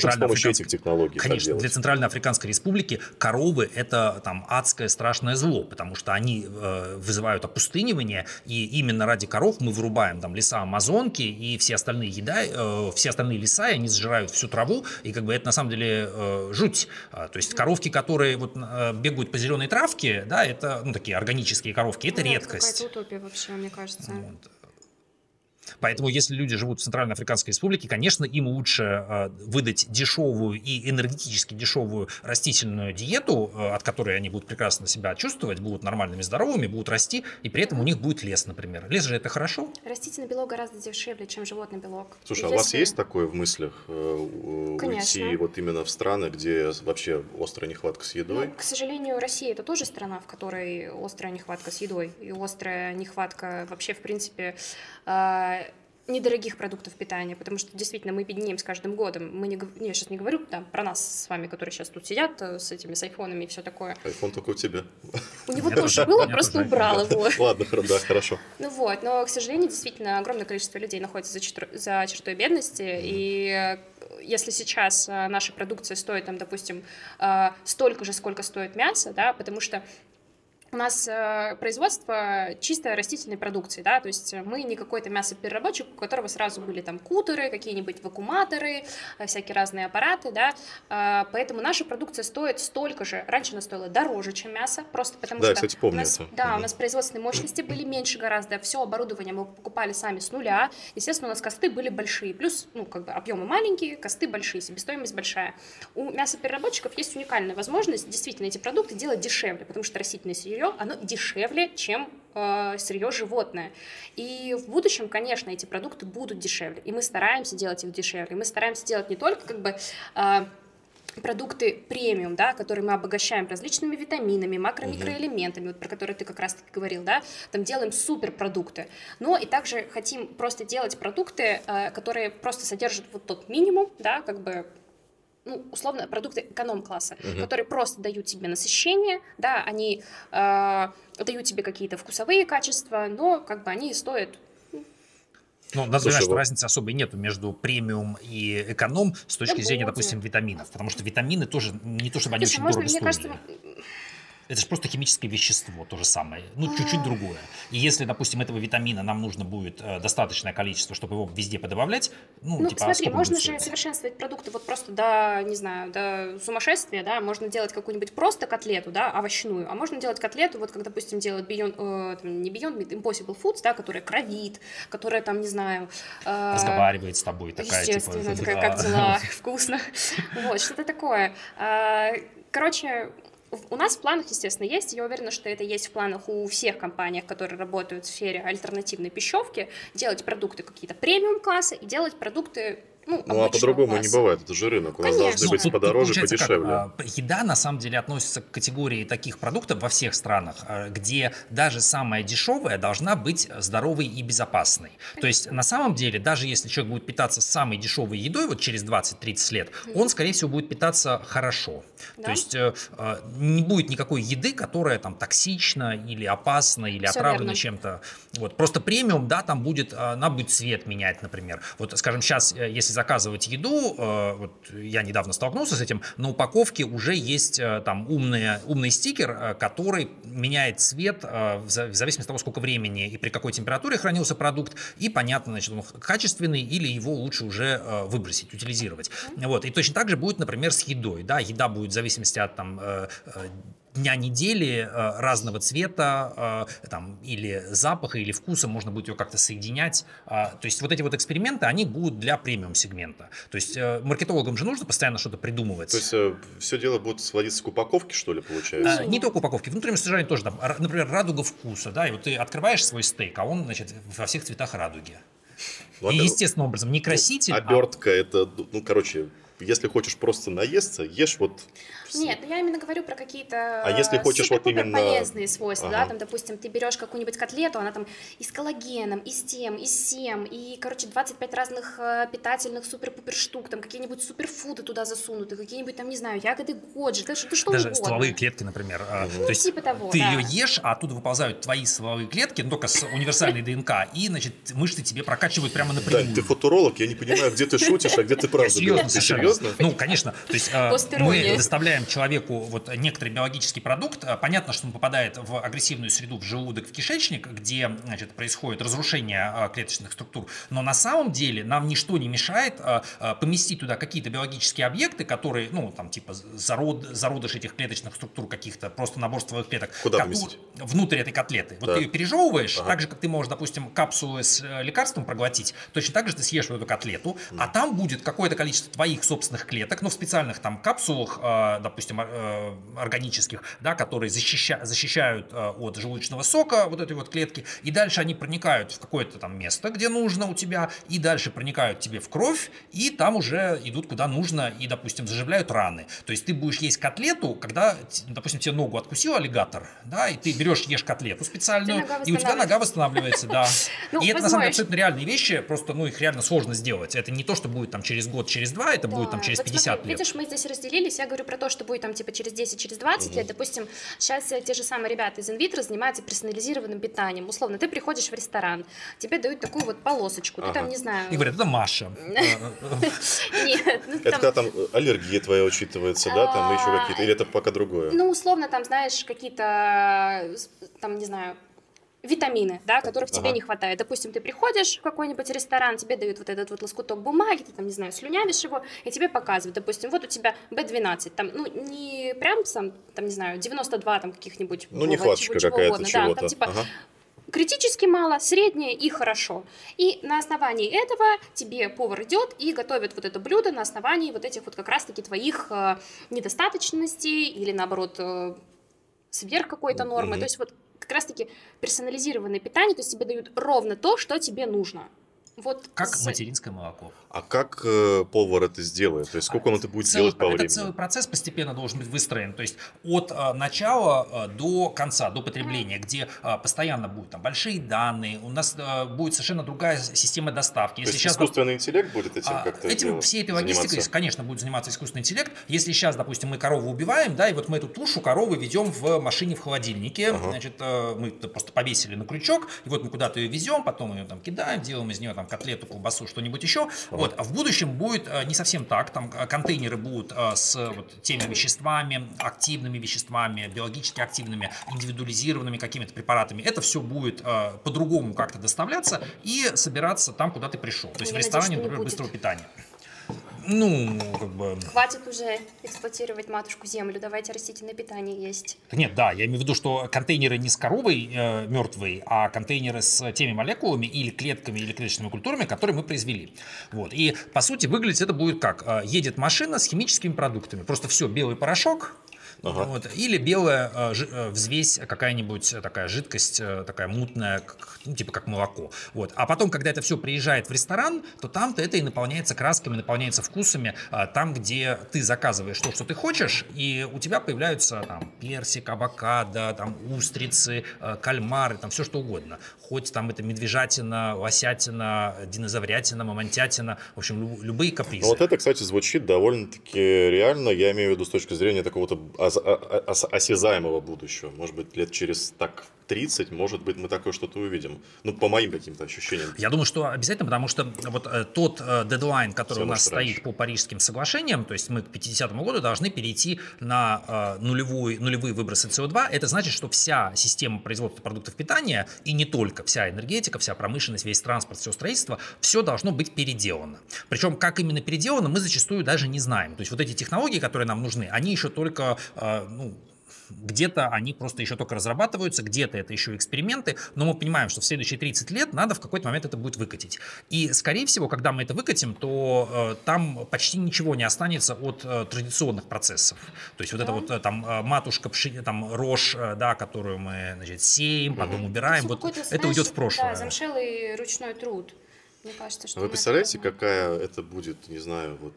Центральноафриканской Республики коровы – это там адское страшное зло, потому что они вызывают опустынивание, и именно ради коров мы вырубаем там леса Амазонки и все остальные леса, и они сжирают всю траву, и как бы это на самом деле жуть. То есть коровки, которые вот бегают по зеленой травке, да, это, ну, такие органические коровки, это редкость. Это какая-то утопия вообще, мне кажется. Вот. Поэтому, если люди живут в Центральноафриканской Республике, конечно, им лучше выдать дешевую и энергетически дешевую растительную диету, от которой они будут прекрасно себя чувствовать, будут нормальными, здоровыми, будут расти, и при этом у них будет лес, например. Лес же это хорошо. Растительный белок гораздо дешевле, чем животный белок. Слушай, а у вас есть такое в мыслях уйти вот именно в страны, где вообще острая нехватка с едой? Ну, к сожалению, Россия – это тоже страна, в которой острая нехватка с едой, и острая нехватка вообще, в принципе, недорогих продуктов питания, потому что действительно мы беднеем с каждым годом. Я сейчас не говорю про нас с вами, которые сейчас тут сидят с этими с айфонами и все такое. Айфон только у тебя. У него тоже было, просто убрал его. Ладно, да, хорошо. Ну вот, но, к сожалению, действительно огромное количество людей находится за чертой бедности, и если сейчас наша продукция стоит, там, допустим, столько же, сколько стоит мясо, да, потому что У нас производство чисто растительной продукции, да, то есть мы не какой-то мясопереработчик, у которого сразу были там кутеры, какие-нибудь вакууматоры, всякие разные аппараты, да, поэтому наша продукция стоит столько же, раньше она стоила дороже, чем мясо, просто потому что... Да, кстати, помню это. Да, у нас производственные мощности были меньше гораздо, все оборудование мы покупали сами с нуля, естественно, у нас косты были большие, плюс, ну, как бы объемы маленькие, косты большие, себестоимость большая. У мясопереработчиков есть уникальная возможность действительно эти продукты делать дешевле, потому что растительное сырье оно дешевле, чем сырье животное. И в будущем, конечно, эти продукты будут дешевле. И мы стараемся делать их дешевле. И мы стараемся делать не только как бы... продукты премиум, да, которые мы обогащаем различными витаминами, макро-микроэлементами, вот про которые ты как раз-таки говорил, да, там делаем суперпродукты, но и также хотим просто делать продукты, которые просто содержат вот тот минимум, да, как бы, ну, условно, продукты эконом-класса, которые просто дают тебе насыщение, да, они дают тебе какие-то вкусовые качества, но как бы они стоят... Ну, надо понимать, что разницы особой нету между премиум и эконом с точки зрения, допустим, витаминов, потому что витамины тоже не то, чтобы они очень дорого стоили. Кажется... Это же просто химическое вещество, то же самое, ну, чуть-чуть другое. И если, допустим, этого витамина нам нужно будет достаточное количество, чтобы его везде подобавлять, ну типа... Ну, смотри, можно же совершенствовать продукты вот просто до, не знаю, до сумасшествия, да, можно делать какую-нибудь просто котлету, да, овощную, а можно делать котлету, вот как, допустим, делают Beyond, не Beyond, Impossible Foods, да, которая кровит, которая там, не знаю... разговаривает с тобой, такая, типа... Естественно, такая, как дела, вкусно, вот, что-то такое. Короче... У нас в планах, естественно, есть, я уверена, что это есть в планах у всех компаний, которые работают в сфере альтернативной пищевки, делать продукты какие-то премиум-класса и делать продукты... Ну, а по-другому не бывает, это же рынок, у нас должны быть подороже, подешевле. Как, еда, на самом деле, относится к категории таких продуктов во всех странах, где даже самая дешевая должна быть здоровой и безопасной. То есть, на самом деле, даже если человек будет питаться самой дешевой едой, вот через 20-30 лет, он, скорее всего, будет питаться хорошо. Да? То есть, не будет никакой еды, которая там токсична или опасна, или все отравлена верно. Чем-то. Вот. Просто премиум, да, там будет, она будет цвет менять, например. Вот, скажем, сейчас, если заказывать еду, вот я недавно столкнулся с этим, на упаковке уже есть там умный стикер, который меняет цвет в зависимости от того, сколько времени и при какой температуре хранился продукт, и понятно, значит, он качественный или его лучше уже выбросить, утилизировать. Вот. И точно так же будет, например, с едой. Да? Еда будет в зависимости от там, дня недели, разного цвета там, или запаха, или вкуса, можно будет ее как-то соединять. То есть вот эти вот эксперименты, они будут для премиум-сегмента. То есть маркетологам же нужно постоянно что-то придумывать. То есть все дело будет сводиться к упаковке, что ли, получается? Не только упаковке, внутреннему содержанию тоже. Там, например, радуга вкуса. Да? И вот ты открываешь свой стейк, а он, значит, во всех цветах радуги. И естественным образом не краситель. Обертка, это, ну, короче... Если хочешь просто наесться, ешь вот... Нет, ну я именно говорю про какие-то супер-пупер полезные свойства. Да? Там, допустим, ты берешь какую-нибудь котлету, она там и с коллагеном, и с тем, и с сем, и, короче, 25 разных питательных супер-пупер штук, там какие-нибудь суперфуды туда засунуты, какие-нибудь там, не знаю, ягоды годжи, да, что угодно. Даже стволовые клетки, например. Ну, то есть типа того, ты ее ешь, а оттуда выползают твои стволовые клетки, ну, только с универсальной ДНК, и, значит, мышцы тебе прокачивают прямо напрямую. Да, ты футуролог, я не понимаю, где ты шутишь, а где ты правда. Серьезно? Ну, конечно, то есть мы доставляем человеку вот некоторый биологический продукт, понятно, что он попадает в агрессивную среду, в желудок, в кишечник, где, значит, происходит разрушение клеточных структур, но на самом деле нам ничто не мешает поместить туда какие-то биологические объекты, которые, ну, там, типа зародыш этих клеточных структур каких-то, просто набор стволовых клеток. Куда поместить? Внутрь этой котлеты. Вот ты ее пережевываешь, так же, как ты можешь, допустим, капсулы с лекарством проглотить, точно так же ты съешь эту котлету, а там будет какое-то количество твоих собственных клеток, но в специальных там капсулах, допустим, органических, да, которые защищают от желудочного сока вот эти вот клетки, и дальше они проникают в какое-то там место, где нужно у тебя, и дальше проникают тебе в кровь, и там уже идут куда нужно, и, допустим, заживляют раны. То есть ты будешь есть котлету, когда, допустим, тебе ногу откусил аллигатор, да, и ты берешь, ешь котлету специальную, и у тебя нога восстанавливается, да. И это, на самом деле, абсолютно реальные вещи, просто, ну, их реально сложно сделать. Это не то, что будет там через год, через два, это будет будет там через 50 лет. Видишь, мы здесь разделились, я говорю про то, что будет там типа через 10, через 20 лет, допустим, сейчас те же самые ребята из Инвитро занимаются персонализированным питанием, условно, ты приходишь в ресторан, тебе дают такую вот полосочку, ты там, не знаю... И говорят, это Маша. Нет, ну это когда там аллергия твоя учитывается, да, там еще какие-то, или это пока другое? Ну, условно, там, знаешь, какие-то, там, не знаю... витамины, да, которых тебе не хватает. Допустим, ты приходишь в какой-нибудь ресторан, тебе дают вот этот вот лоскуток бумаги, ты там, не знаю, слюнявишь его, и тебе показывают, допустим, вот у тебя B12, там, ну, не прям, сам, там, не знаю, 92 там каких-нибудь... Ну, нехваточка какая-то чего-то. Да, там, типа, критически мало, среднее и хорошо. И на основании этого тебе повар идет и готовит вот это блюдо на основании вот этих вот как раз-таки твоих недостаточностей или, наоборот, сверх какой-то нормы. То есть вот как раз-таки персонализированное питание, то есть тебе дают ровно то, что тебе нужно. Вот как материнское молоко. А как повар это сделает? То есть сколько он это будет делать по времени? Это целый процесс постепенно должен быть выстроен. То есть от начала до конца, до потребления, где постоянно будут там большие данные, у нас будет совершенно другая система доставки. Если сейчас искусственный интеллект будет этим как-то этим, всей этой логистикой, конечно, будет заниматься искусственный интеллект. Если сейчас, допустим, мы корову убиваем, да, и вот мы эту тушу коровы ведем в машине в холодильнике, значит, мы просто повесили на крючок, и вот мы куда-то ее везем, потом ее там кидаем, делаем из нее там котлету, колбасу, что-нибудь еще. Вот. А в будущем будет не совсем так. Там контейнеры будут с вот теми веществами, активными веществами, биологически активными, индивидуализированными какими-то препаратами. Это все будет по-другому как-то доставляться и собираться там, куда ты пришел. То есть в ресторане, например, быстрого питания. Ну, как бы... Хватит уже эксплуатировать матушку-землю, давайте растительное питание есть. Нет, да, я имею в виду, что контейнеры не с коровой мертвой, а контейнеры с теми молекулами или клетками, или клеточными культурами, которые мы произвели. Вот. И, по сути, выглядеть это будет как? Едет машина с химическими продуктами. Просто все, белый порошок... Вот. Или белая взвесь, какая-нибудь такая жидкость, такая мутная, как, ну, типа как молоко. Вот. А потом, когда это все приезжает в ресторан, то там-то это и наполняется красками, наполняется вкусами. Там, где ты заказываешь то, что ты хочешь, и у тебя появляются там персик, авокадо, там устрицы, кальмары, там все что угодно. Хоть там это медвежатина, лосятина, динозаврятина, мамонтятина, в общем, любые капризы. Ну, вот это, кстати, звучит довольно-таки реально, я имею в виду с точки зрения такого-то осязаемого будущего. Может быть, лет через так 30, может быть, мы такое что-то увидим. Ну, по моим каким-то ощущениям. Я думаю, что обязательно, потому что вот тот дедлайн, который у нас стоит раньше по парижским соглашениям, то есть мы к 50 году должны перейти на нулевые выбросы СО2. Это значит, что вся система производства продуктов питания, и не только, вся энергетика, вся промышленность, весь транспорт, все строительство, все должно быть переделано. Причем, как именно переделано, мы зачастую даже не знаем. То есть вот эти технологии, которые нам нужны, они еще только... ну, где-то они просто еще только разрабатываются, где-то это еще эксперименты, но мы понимаем, что в следующие 30 лет надо в какой-то момент это будет выкатить. И, скорее всего, когда мы это выкатим, то там почти ничего не останется от традиционных процессов. То есть вот это вот там матушка, там рожь, да, которую мы, значит, сеем, потом убираем, вот это, знаешь, уйдет в прошлое. Да, замшелый ручной труд. Мне кажется, что вы представляете, какая это будет, не знаю, вот...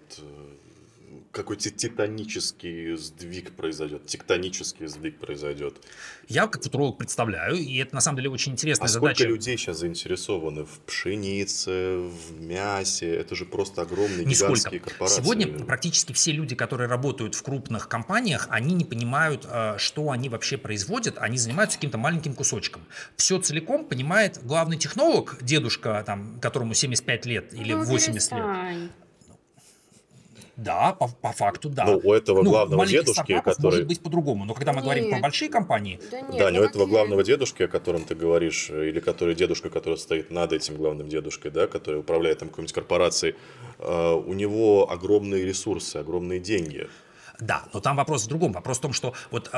Какой-то тектонический сдвиг произойдет. Я как футуролог представляю, и это на самом деле очень интересная задача. Сколько людей сейчас заинтересованы в пшенице, в мясе? Это же просто огромные гигантские корпорации. Сегодня практически все люди, которые работают в крупных компаниях, они не понимают, что они вообще производят, они занимаются каким-то маленьким кусочком. Все целиком понимает главный технолог, дедушка, там, которому 75 лет или 80 лет. Да, по факту, да. Но у этого главного дедушки, который... может быть по-другому, но когда мы говорим про большие компании... Да, но у этого главного дедушки, о котором ты говоришь, или который дедушка, который стоит над этим главным дедушкой, да, который управляет там какой-нибудь корпорацией, у него огромные ресурсы, огромные деньги. Да, но там вопрос в другом. Вопрос в том, что вот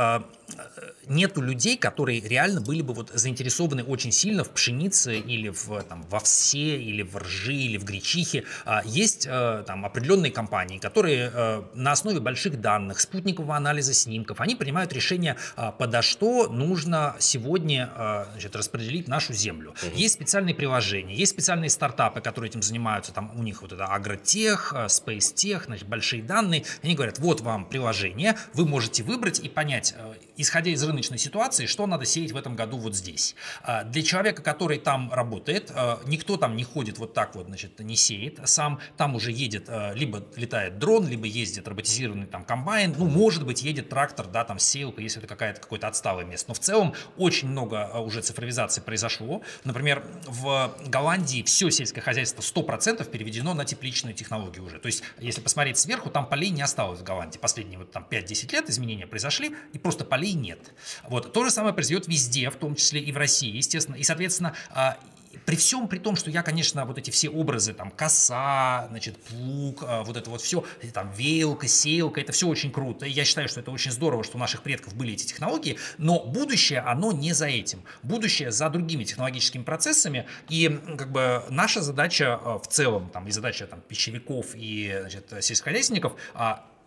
нету людей, которые реально были бы вот заинтересованы очень сильно в пшенице или в, там, в овсе, или в ржи, или в гречихе. Есть там определенные компании, которые на основе больших данных, спутникового анализа снимков, они принимают решение, подо что нужно сегодня распределить нашу землю. Есть специальные приложения, есть специальные стартапы, которые этим занимаются. Там у них вот это агротех, спейстех, значит, большие данные. Они говорят, вот вам приложения вы можете выбрать и понять, исходя из рыночной ситуации, что надо сеять в этом году вот здесь. Для человека, который там работает, никто там не ходит вот так вот, значит, не сеет сам, там уже едет, либо летает дрон, либо ездит роботизированный там комбайн, ну, может быть, едет трактор, да, там сеялка, если это какое-то отсталое место. Но в целом очень много уже цифровизации произошло. Например, в Голландии все сельское хозяйство 100% переведено на тепличную технологию уже. То есть, если посмотреть сверху, там полей не осталось в Голландии. Последние вот там 5-10 лет изменения произошли, и просто полей нет. Вот. То же самое произойдет везде, в том числе и в России, естественно. И, соответственно, при всем при том, что я, конечно, вот эти все образы, там, коса, значит, плуг, вот это вот все, там, веялка, сеялка, это все очень круто. И я считаю, что это очень здорово, что у наших предков были эти технологии, но будущее, оно не за этим. Будущее за другими технологическими процессами, и, как бы, наша задача в целом, там, и задача, там, пищевиков и, значит, сельскохозяйственников,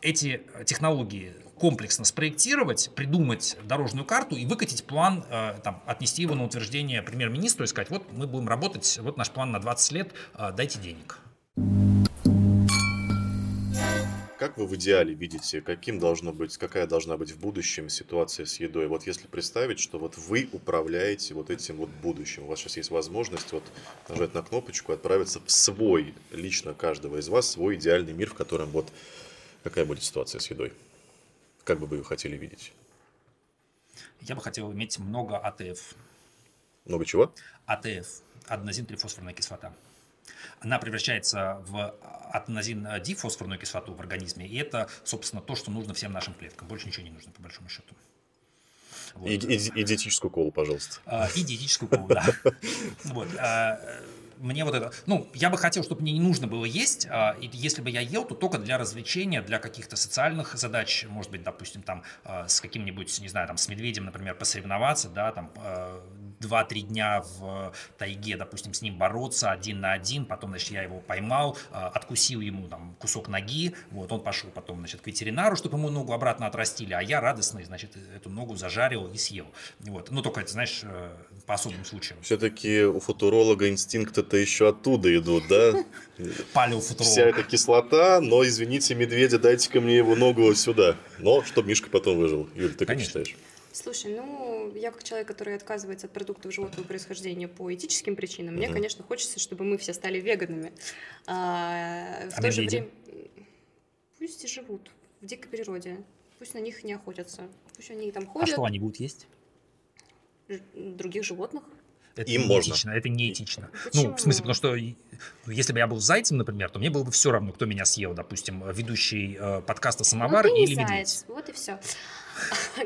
эти технологии комплексно спроектировать, придумать дорожную карту и выкатить план, там, отнести его на утверждение премьер-министру и сказать: вот мы будем работать, вот наш план на 20 лет, дайте денег. Как вы в идеале видите, какая должна быть в будущем ситуация с едой? Вот если представить, что вот вы управляете вот этим вот будущим, у вас сейчас есть возможность вот нажать на кнопочку и отправиться в свой, лично каждого из вас, свой идеальный мир, в котором вот какая будет ситуация с едой? Как бы вы ее хотели видеть? Я бы хотел иметь много АТФ. Много чего? АТФ. Аденозин-трифосфорная кислота. Она превращается в аденозин-дифосфорную кислоту в организме. И это, собственно, то, что нужно всем нашим клеткам. Больше ничего не нужно, по большому счету. Вот. И диетическую колу, пожалуйста. И диетическую колу, да. Вот. Мне вот это... Ну, я бы хотел, чтобы мне не нужно было есть. И если бы я ел, то только для развлечения, для каких-то социальных задач. Может быть, допустим, там с каким-нибудь, не знаю, там с медведем, например, посоревноваться, да, там 2-3 дня в тайге, допустим, с ним бороться 1 на 1. Потом, значит, я его поймал, откусил ему там кусок ноги. Вот, он пошел потом, значит, к ветеринару, чтобы ему ногу обратно отрастили. А я радостный, значит, эту ногу зажарил и съел. Вот. Ну, только это, знаешь, по особым случаям. Все-таки у футуролога инстинкты это еще оттуда идут, да? Вся эта кислота, но, извините, медведя, дайте-ка мне его ногу сюда. Но, чтобы Мишка потом выжил. Юль, ты как считаешь? Слушай, ну, я как человек, который отказывается от продуктов животного происхождения по этическим причинам, мне, конечно, хочется, чтобы мы все стали веганами. В то же время... Пусть живут в дикой природе, пусть на них не охотятся, пусть они там ходят. А что они будут есть? Других животных. Это им неэтично, можно. Это неэтично. Почему? Ну, в смысле, потому что если бы я был зайцем, например, то мне было бы все равно, кто меня съел, допустим, ведущий подкаста «Самовар» или медведь. Заяц, вот и все.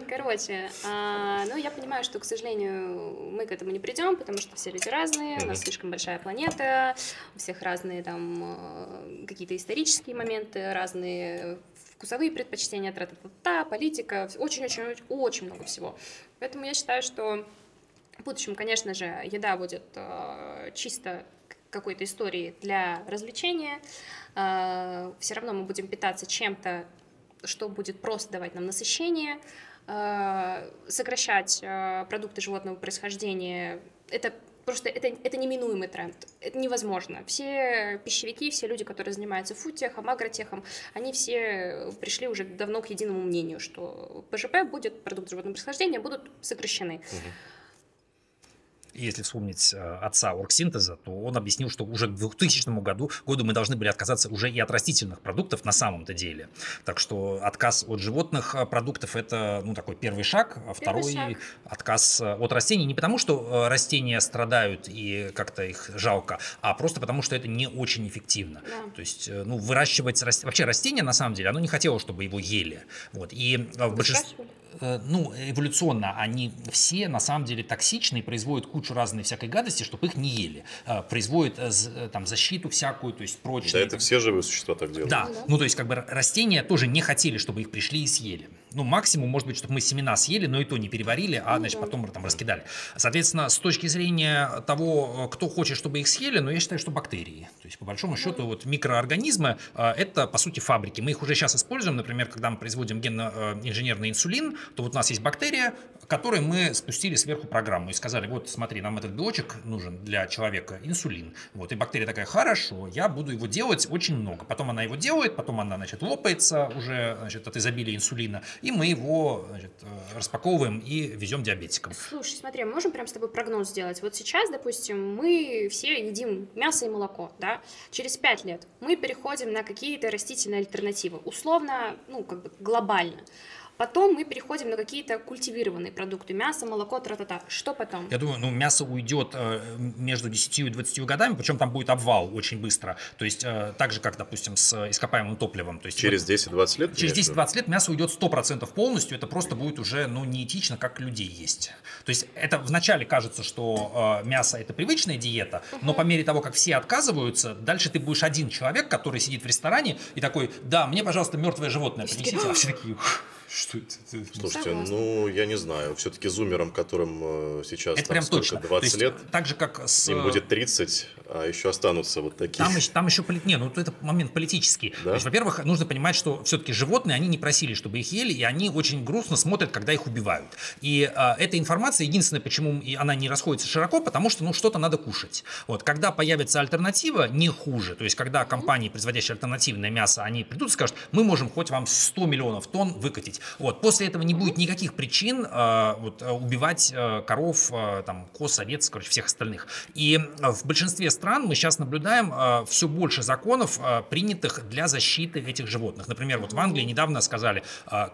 Короче, ну, я понимаю, что, к сожалению, мы к этому не придем, потому что все люди разные, у нас слишком большая планета, у всех разные там какие-то исторические моменты, разные вкусовые предпочтения, тра-та-та-та, политика, очень-очень-очень много всего. Поэтому я считаю, что в будущем, конечно же, еда будет чисто какой-то историей для развлечения. Все равно мы будем питаться чем-то, что будет просто давать нам насыщение. Сокращать продукты животного происхождения – это просто это неминуемый тренд. Это невозможно. Все пищевики, все люди, которые занимаются фудтехом, агротехом, они все пришли уже давно к единому мнению, что ПЖП будет, продукты животного происхождения будут сокращены. Если вспомнить отца оргсинтеза, то он объяснил, что уже к 2000 году мы должны были отказаться уже и от растительных продуктов на самом-то деле. Так что отказ от животных продуктов – это, ну, такой первый шаг, а второй шаг. Отказ от растений. Не потому, что растения страдают и как-то их жалко, а просто потому, что это не очень эффективно. Да. То есть, ну, выращивать… Вообще растение, на самом деле, оно не хотело, чтобы его ели. Вот. И в большинстве… Ну, эволюционно они все на самом деле токсичны и производят кучу разной всякой гадости, чтобы их не ели. Производят там защиту всякую, то есть прочную. Да, это все живые существа так делают. Да, ну то есть как бы растения тоже не хотели, чтобы их пришли и съели. Ну, максимум, может быть, чтобы мы семена съели, но и то не переварили, а, значит, потом там раскидали. Соответственно, с точки зрения того, кто хочет, чтобы их съели, но я считаю, что бактерии. То есть, по большому счету, вот микроорганизмы – это, по сути, фабрики. Мы их уже сейчас используем, например, когда мы производим генно-инженерный инсулин, то вот у нас есть бактерия, которой мы спустили сверху программу и сказали, вот смотри, нам этот белочек нужен для человека, инсулин. Вот, и бактерия такая, хорошо, я буду его делать очень много. Потом она его делает, потом она, значит, лопается уже, значит, от изобилия инсулина, и мы его, значит, распаковываем и везем диабетикам. Слушай, смотри, мы можем прям с тобой прогноз сделать. Вот сейчас, допустим, мы все едим мясо и молоко, да? Через 5 лет мы переходим на какие-то растительные альтернативы, условно, ну, как бы глобально. Потом мы переходим на какие-то культивированные продукты. Мясо, молоко, тра-та-та. Что потом? Я думаю, ну, мясо уйдет между 10 и 20 годами, причем там будет обвал очень быстро. То есть, так же, как, допустим, с ископаемым топливом. То есть, через 10-20 лет? Через 10-20 лет мясо уйдет 100% полностью. Это просто будет уже, ну, неэтично, как людей есть. То есть, это вначале кажется, что мясо – это привычная диета, но по мере того, как все отказываются, дальше ты будешь один человек, который сидит в ресторане и такой, да, мне, пожалуйста, мертвое животное принесите. А все такие... Что это? Слушайте, ну я не знаю, все-таки зумерам, которым сейчас там, сколько, 20 лет, так же, как с... им будет 30, а еще останутся вот такие. Там еще не, ну это момент политический. Да? То есть, во-первых, нужно понимать, что все-таки животные, они не просили, чтобы их ели, и они очень грустно смотрят, когда их убивают. И эта информация, единственное, почему она не расходится широко, потому что, ну, что-то надо кушать. Вот, когда появится альтернатива, не хуже. То есть, когда компании, производящие альтернативное мясо, они придут и скажут, мы можем хоть вам 100 миллионов тонн выкатить. Вот. После этого не будет никаких причин убивать коров, там, коз, овец, короче, всех остальных. И в большинстве стран мы сейчас наблюдаем все больше законов, принятых для защиты этих животных. Например, вот в Англии недавно сказали,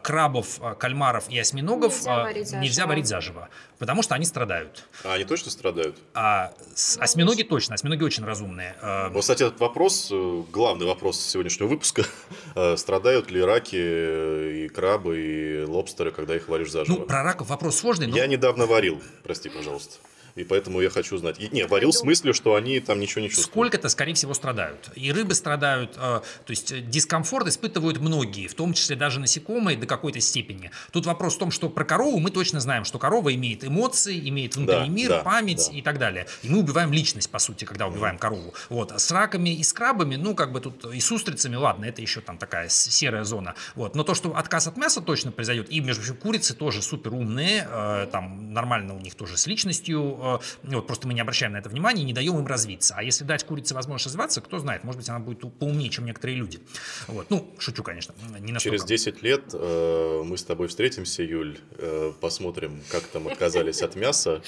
крабов, кальмаров и осьминогов нельзя варить заживо, потому что они страдают. А они точно страдают? Осьминоги точно, осьминоги очень разумные. Вот, кстати, этот вопрос, главный вопрос сегодняшнего выпуска, страдают ли раки и крабы, и лобстеры, когда их варишь заживо. Ну, про раков вопрос сложный, но... Я недавно варил, прости, пожалуйста. И поэтому я хочу знать. И, не, варил в смысле, что они там ничего не чувствуют. Сколько-то, скорее всего, страдают. И рыбы страдают. То есть дискомфорт испытывают многие, в том числе даже насекомые до какой-то степени. Тут вопрос в том, что про корову мы точно знаем, что корова имеет эмоции, имеет внутренний мир, память и так далее. И мы убиваем личность, по сути, когда убиваем корову. Вот. А с раками и с крабами, ну, как бы тут и с устрицами, ладно, это еще там такая серая зона. Вот. Но то, что отказ от мяса точно произойдет. И, между прочим, курицы тоже суперумные. Там нормально у них тоже с личностью. Вот, просто мы не обращаем на это внимания и не даем им развиться. А если дать курице возможность развиваться, кто знает, может быть, она будет поумнее, чем некоторые люди. Вот. Ну, шучу, конечно. Не настолько. Через 10 лет мы с тобой встретимся, Юль, посмотрим, как там отказались от мяса.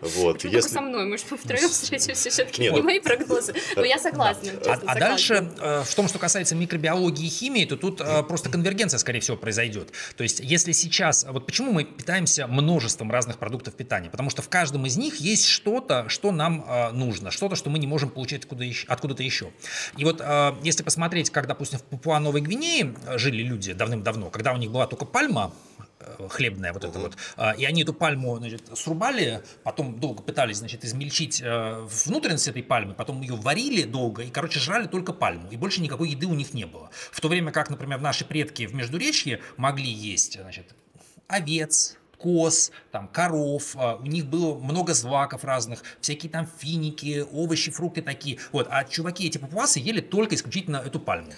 Вот. Если... Только со мной, мы же втроем встретимся, все-таки не мои прогнозы. Но я согласна. А дальше, в том, что касается микробиологии и химии, то тут просто конвергенция, скорее всего, произойдет. То есть, если сейчас... Вот почему мы питаемся множеством разных продуктов питания? Потому что в каждом из них есть что-то, что нам нужно, что-то, что мы не можем получать откуда-то еще. И вот если посмотреть, как, допустим, в Папуа-Новой Гвинее жили люди давным-давно, когда у них была только пальма хлебная, вот эта вот, и они эту пальму, значит, срубали, потом долго пытались, значит, измельчить внутренность этой пальмы, потом ее варили долго и, короче, жрали только пальму, и больше никакой еды у них не было. В то время как, например, наши предки в Междуречье могли есть, значит, овец, коз, там, коров, у них было много злаков разных, всякие там финики, овощи, фрукты такие. Вот. А чуваки, эти папуасы, ели только исключительно эту пальму.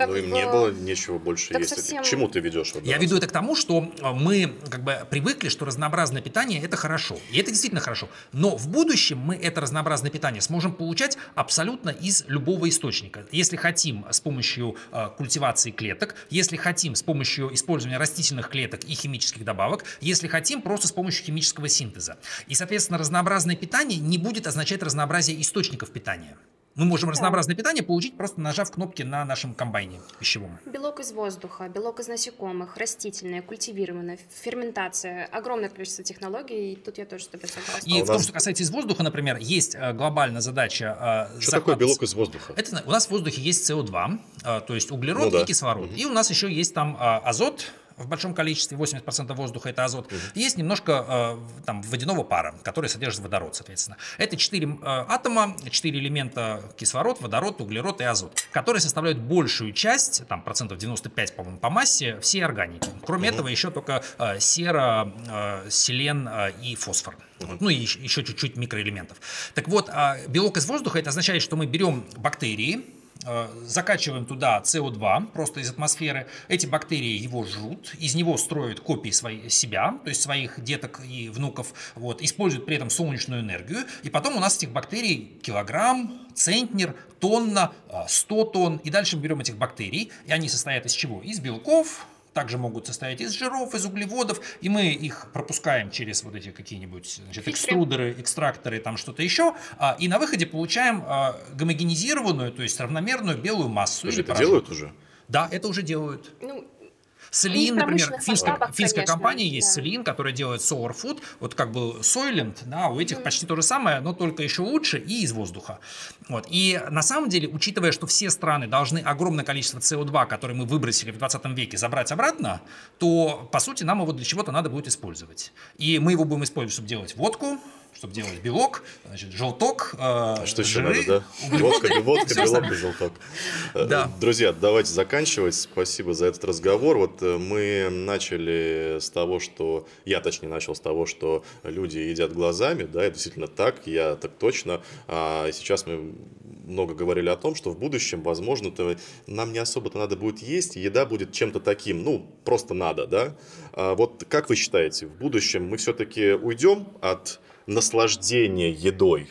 Ну, им не было нечего больше так есть. Совсем... К чему ты ведешь? Вот, я веду это к тому, что мы как бы привыкли, что разнообразное питание – это хорошо. И это действительно хорошо. Но в будущем мы это разнообразное питание сможем получать абсолютно из любого источника. Если хотим, с помощью культивации клеток, если хотим, с помощью использования растительных клеток и химических добавок, если хотим, просто с помощью химического синтеза. И, соответственно, разнообразное питание не будет означать разнообразие источников питания. Мы можем разнообразное питание получить, просто нажав кнопки на нашем комбайне пищевом. Белок из воздуха, белок из насекомых, растительное, культивированное, ферментация. Огромное количество технологий, и тут я тоже с тобой согласна. И в том, что касается из воздуха, например, есть глобальная задача... Что такое белок из воздуха? Это, у нас в воздухе есть СО2, то есть углерод и кислород. И у нас еще есть там азот, в большом количестве, 80% воздуха – это азот. Есть немножко там водяного пара, который содержит водород, соответственно. Это 4 атома, 4 элемента – кислород, водород, углерод и азот, которые составляют большую часть, там, процентов 95, по-моему, по массе, всей органики. Кроме этого, еще только сера, селен и фосфор. Ну и еще чуть-чуть микроэлементов. Так вот, белок из воздуха – это означает, что мы берем бактерии, закачиваем туда СО2 просто из атмосферы, эти бактерии его жрут, из него строят копии себя, то есть своих деток и внуков, вот, используют при этом солнечную энергию, и потом у нас этих бактерий килограмм, центнер, тонна, 100 тонн, и дальше мы берем этих бактерий, и они состоят из чего? Из белков, также могут состоять из жиров, из углеводов, и мы их пропускаем через вот эти какие-нибудь экструдеры, экстракторы, там что-то еще, и на выходе получаем гомогенизированную, то есть равномерную белую массу. Или это делают уже? Да, это уже делают. Ну, Селин, например, финская компания есть, да. Селин, которая делает Solar Food, вот как бы Сойлент, да, у этих почти то же самое, но только еще лучше и из воздуха. Вот. И на самом деле, учитывая, что все страны должны огромное количество СО2, которое мы выбросили в 20 веке, забрать обратно, то, по сути, нам его для чего-то надо будет использовать. И мы его будем использовать, чтобы делать водку, чтобы делать белок, значит, желток, что жиры, еще надо, да? Водка, белок и желток. Да. Друзья, давайте заканчивать. Спасибо за этот разговор. Вот мы начали с того, что... Я, точнее, начал с того, что люди едят глазами. Да, это действительно так. Я так точно. А сейчас мы много говорили о том, что в будущем, возможно, нам не особо-то надо будет есть. Еда будет чем-то таким. Ну, просто надо, да? А вот как вы считаете, в будущем мы все-таки уйдем от... наслаждение едой,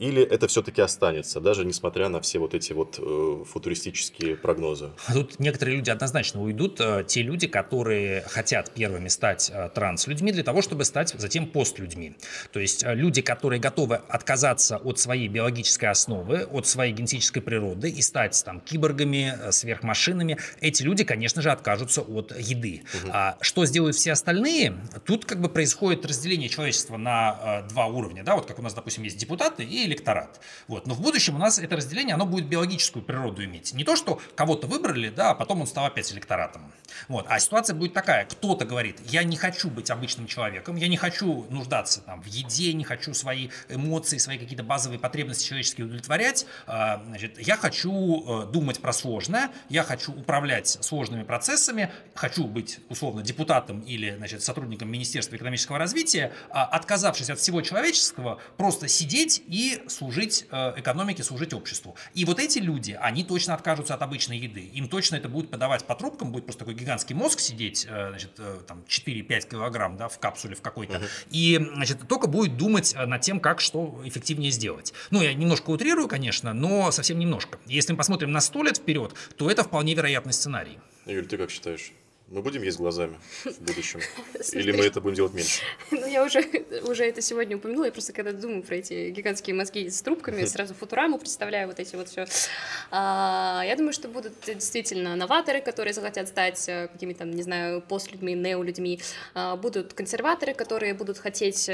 или это все-таки останется, даже несмотря на все вот эти вот футуристические прогнозы? Тут некоторые люди однозначно уйдут, те люди, которые хотят первыми стать транслюдьми для того, чтобы стать затем постлюдьми. То есть люди, которые готовы отказаться от своей биологической основы, от своей генетической природы и стать там киборгами, сверхмашинами, эти люди, конечно же, откажутся от еды. Угу. А что сделают все остальные? Тут как бы происходит разделение человечества на два уровня, да, вот как у нас, допустим, есть депутаты и электорат. Вот. Но в будущем у нас это разделение, оно будет биологическую природу иметь. Не то, что кого-то выбрали, да, а потом он стал опять электоратом. Вот. А ситуация будет такая. Кто-то говорит, я не хочу быть обычным человеком, я не хочу нуждаться там, в еде, не хочу свои эмоции, свои какие-то базовые потребности человеческие удовлетворять. Значит, я хочу думать про сложное, я хочу управлять сложными процессами, хочу быть, условно, депутатом или, значит, сотрудником Министерства экономического развития, отказавшись от всего человеческого, просто сидеть и служить экономике, служить обществу. И вот эти люди, они точно откажутся от обычной еды. Им точно это будет подавать по трубкам, будет просто такой гигантский мозг сидеть, значит, там 4-5 килограмм, да, в капсуле в какой-то. И, значит, только будет думать над тем, как что эффективнее сделать. Ну, я немножко утрирую, конечно, но совсем немножко. Если мы посмотрим на 100 лет вперед, то это вполне вероятный сценарий. Юль, ты как считаешь? Мы будем есть глазами в будущем? Или мы это будем делать меньше? Ну, я уже это сегодня упомянула. Я просто когда думаю про эти гигантские мозги с трубками, сразу Футураму представляю, вот эти вот все. Я думаю, что будут действительно новаторы, которые захотят стать какими-то, там, не знаю, постлюдьми, неолюдьми. Будут консерваторы, которые будут хотеть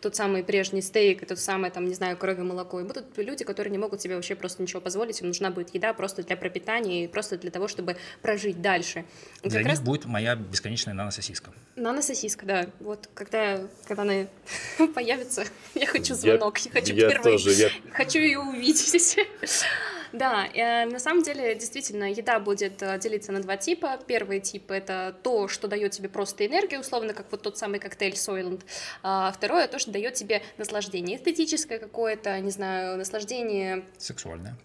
тот самый прежний стейк, тот самый, там, не знаю, коровье молоко. И будут люди, которые не могут себе вообще просто ничего позволить. Им нужна будет еда просто для пропитания и просто для того, чтобы прожить дальше. Будет моя бесконечная нанососиска. Нанососиска, да. Вот когда она появится, я хочу звонок, я хочу первый, хочу ее увидеть. Да, на самом деле, действительно, еда будет делиться на два типа. Первый тип – это то, что дает тебе просто энергию, условно, как вот тот самый коктейль Сойлент. А второе – то, что дает тебе наслаждение эстетическое какое-то, не знаю, наслаждение… Сексуальное.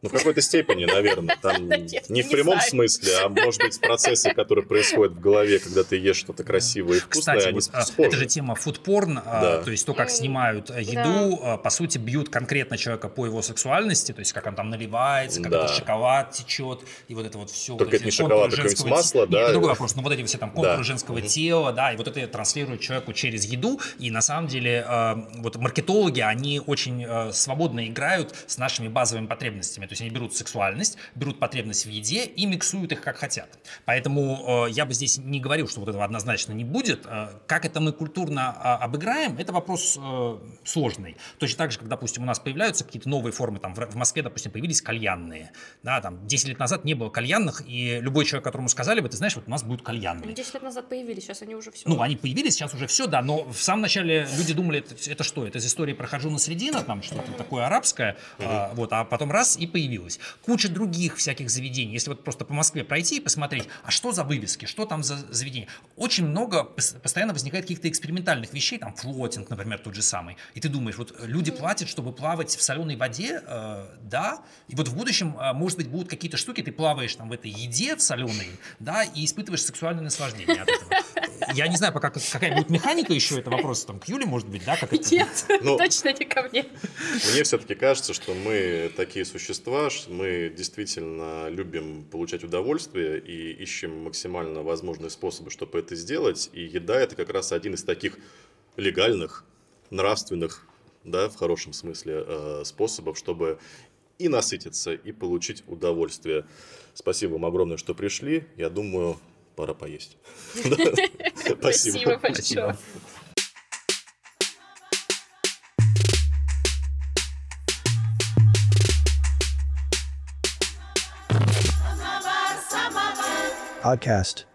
Ну, в какой-то степени, наверное, там не в прямом смысле, а, может быть, процессы, которые происходят в голове, когда ты ешь что-то красивое и вкусное, кстати, они схожи. Это же тема фудпорн, да. То есть то, как снимают еду, да. По сути, бьют конкретно человека по его сексуальности, то есть как он там наливается, как да. это шоколад течет, и вот это вот все. Только вот это не шоколад, только из масла, да? Нет, это другой вопрос, но вот эти все там контуры да. женского тела, да, и вот это транслирует человеку через еду, и на самом деле вот маркетологи, они очень свободно играют с нашими базовыми потребностями. То есть они берут сексуальность, берут потребность в еде и миксуют их как хотят. Поэтому я бы здесь не говорил, что вот этого однозначно не будет. Как это мы культурно обыграем, это вопрос сложный. Точно так же, как, допустим, у нас появляются какие-то новые формы. Там, в Москве, допустим, появились кальянные. Да, там, 10 лет назад не было кальянных, и любой человек, которому сказали бы, ты знаешь, вот у нас будут кальянные. 10 лет назад появились, сейчас они уже все. Ну, они появились, сейчас уже все, да. Но в самом начале люди думали, это что? Это из истории «Прохожу на средину», там что-то такое арабское. Вот, а потом раз и появилось. появилось. Куча других всяких заведений. Если вот просто по Москве пройти и посмотреть, а что за вывески, что там за заведения. Очень много постоянно возникает каких-то экспериментальных вещей, там флотинг, например, тот же самый. И ты думаешь, вот люди платят, чтобы плавать в соленой воде, да, и вот в будущем, может быть, будут какие-то штуки, ты плаваешь там в этой еде в соленой, да, и испытываешь сексуальное наслаждение от этого. Я не знаю, пока какая будет механика еще, это вопрос там, к Юле, может быть, да? Как это... Нет, точно не ко мне. Мне все-таки кажется, что мы такие существа, что мы действительно любим получать удовольствие и ищем максимально возможные способы, чтобы это сделать. И еда – это как раз один из таких легальных, нравственных, да, в хорошем смысле, способов, чтобы и насытиться, и получить удовольствие. Спасибо вам огромное, что пришли. Я думаю, пора поесть. Спасибо большое. Podcast.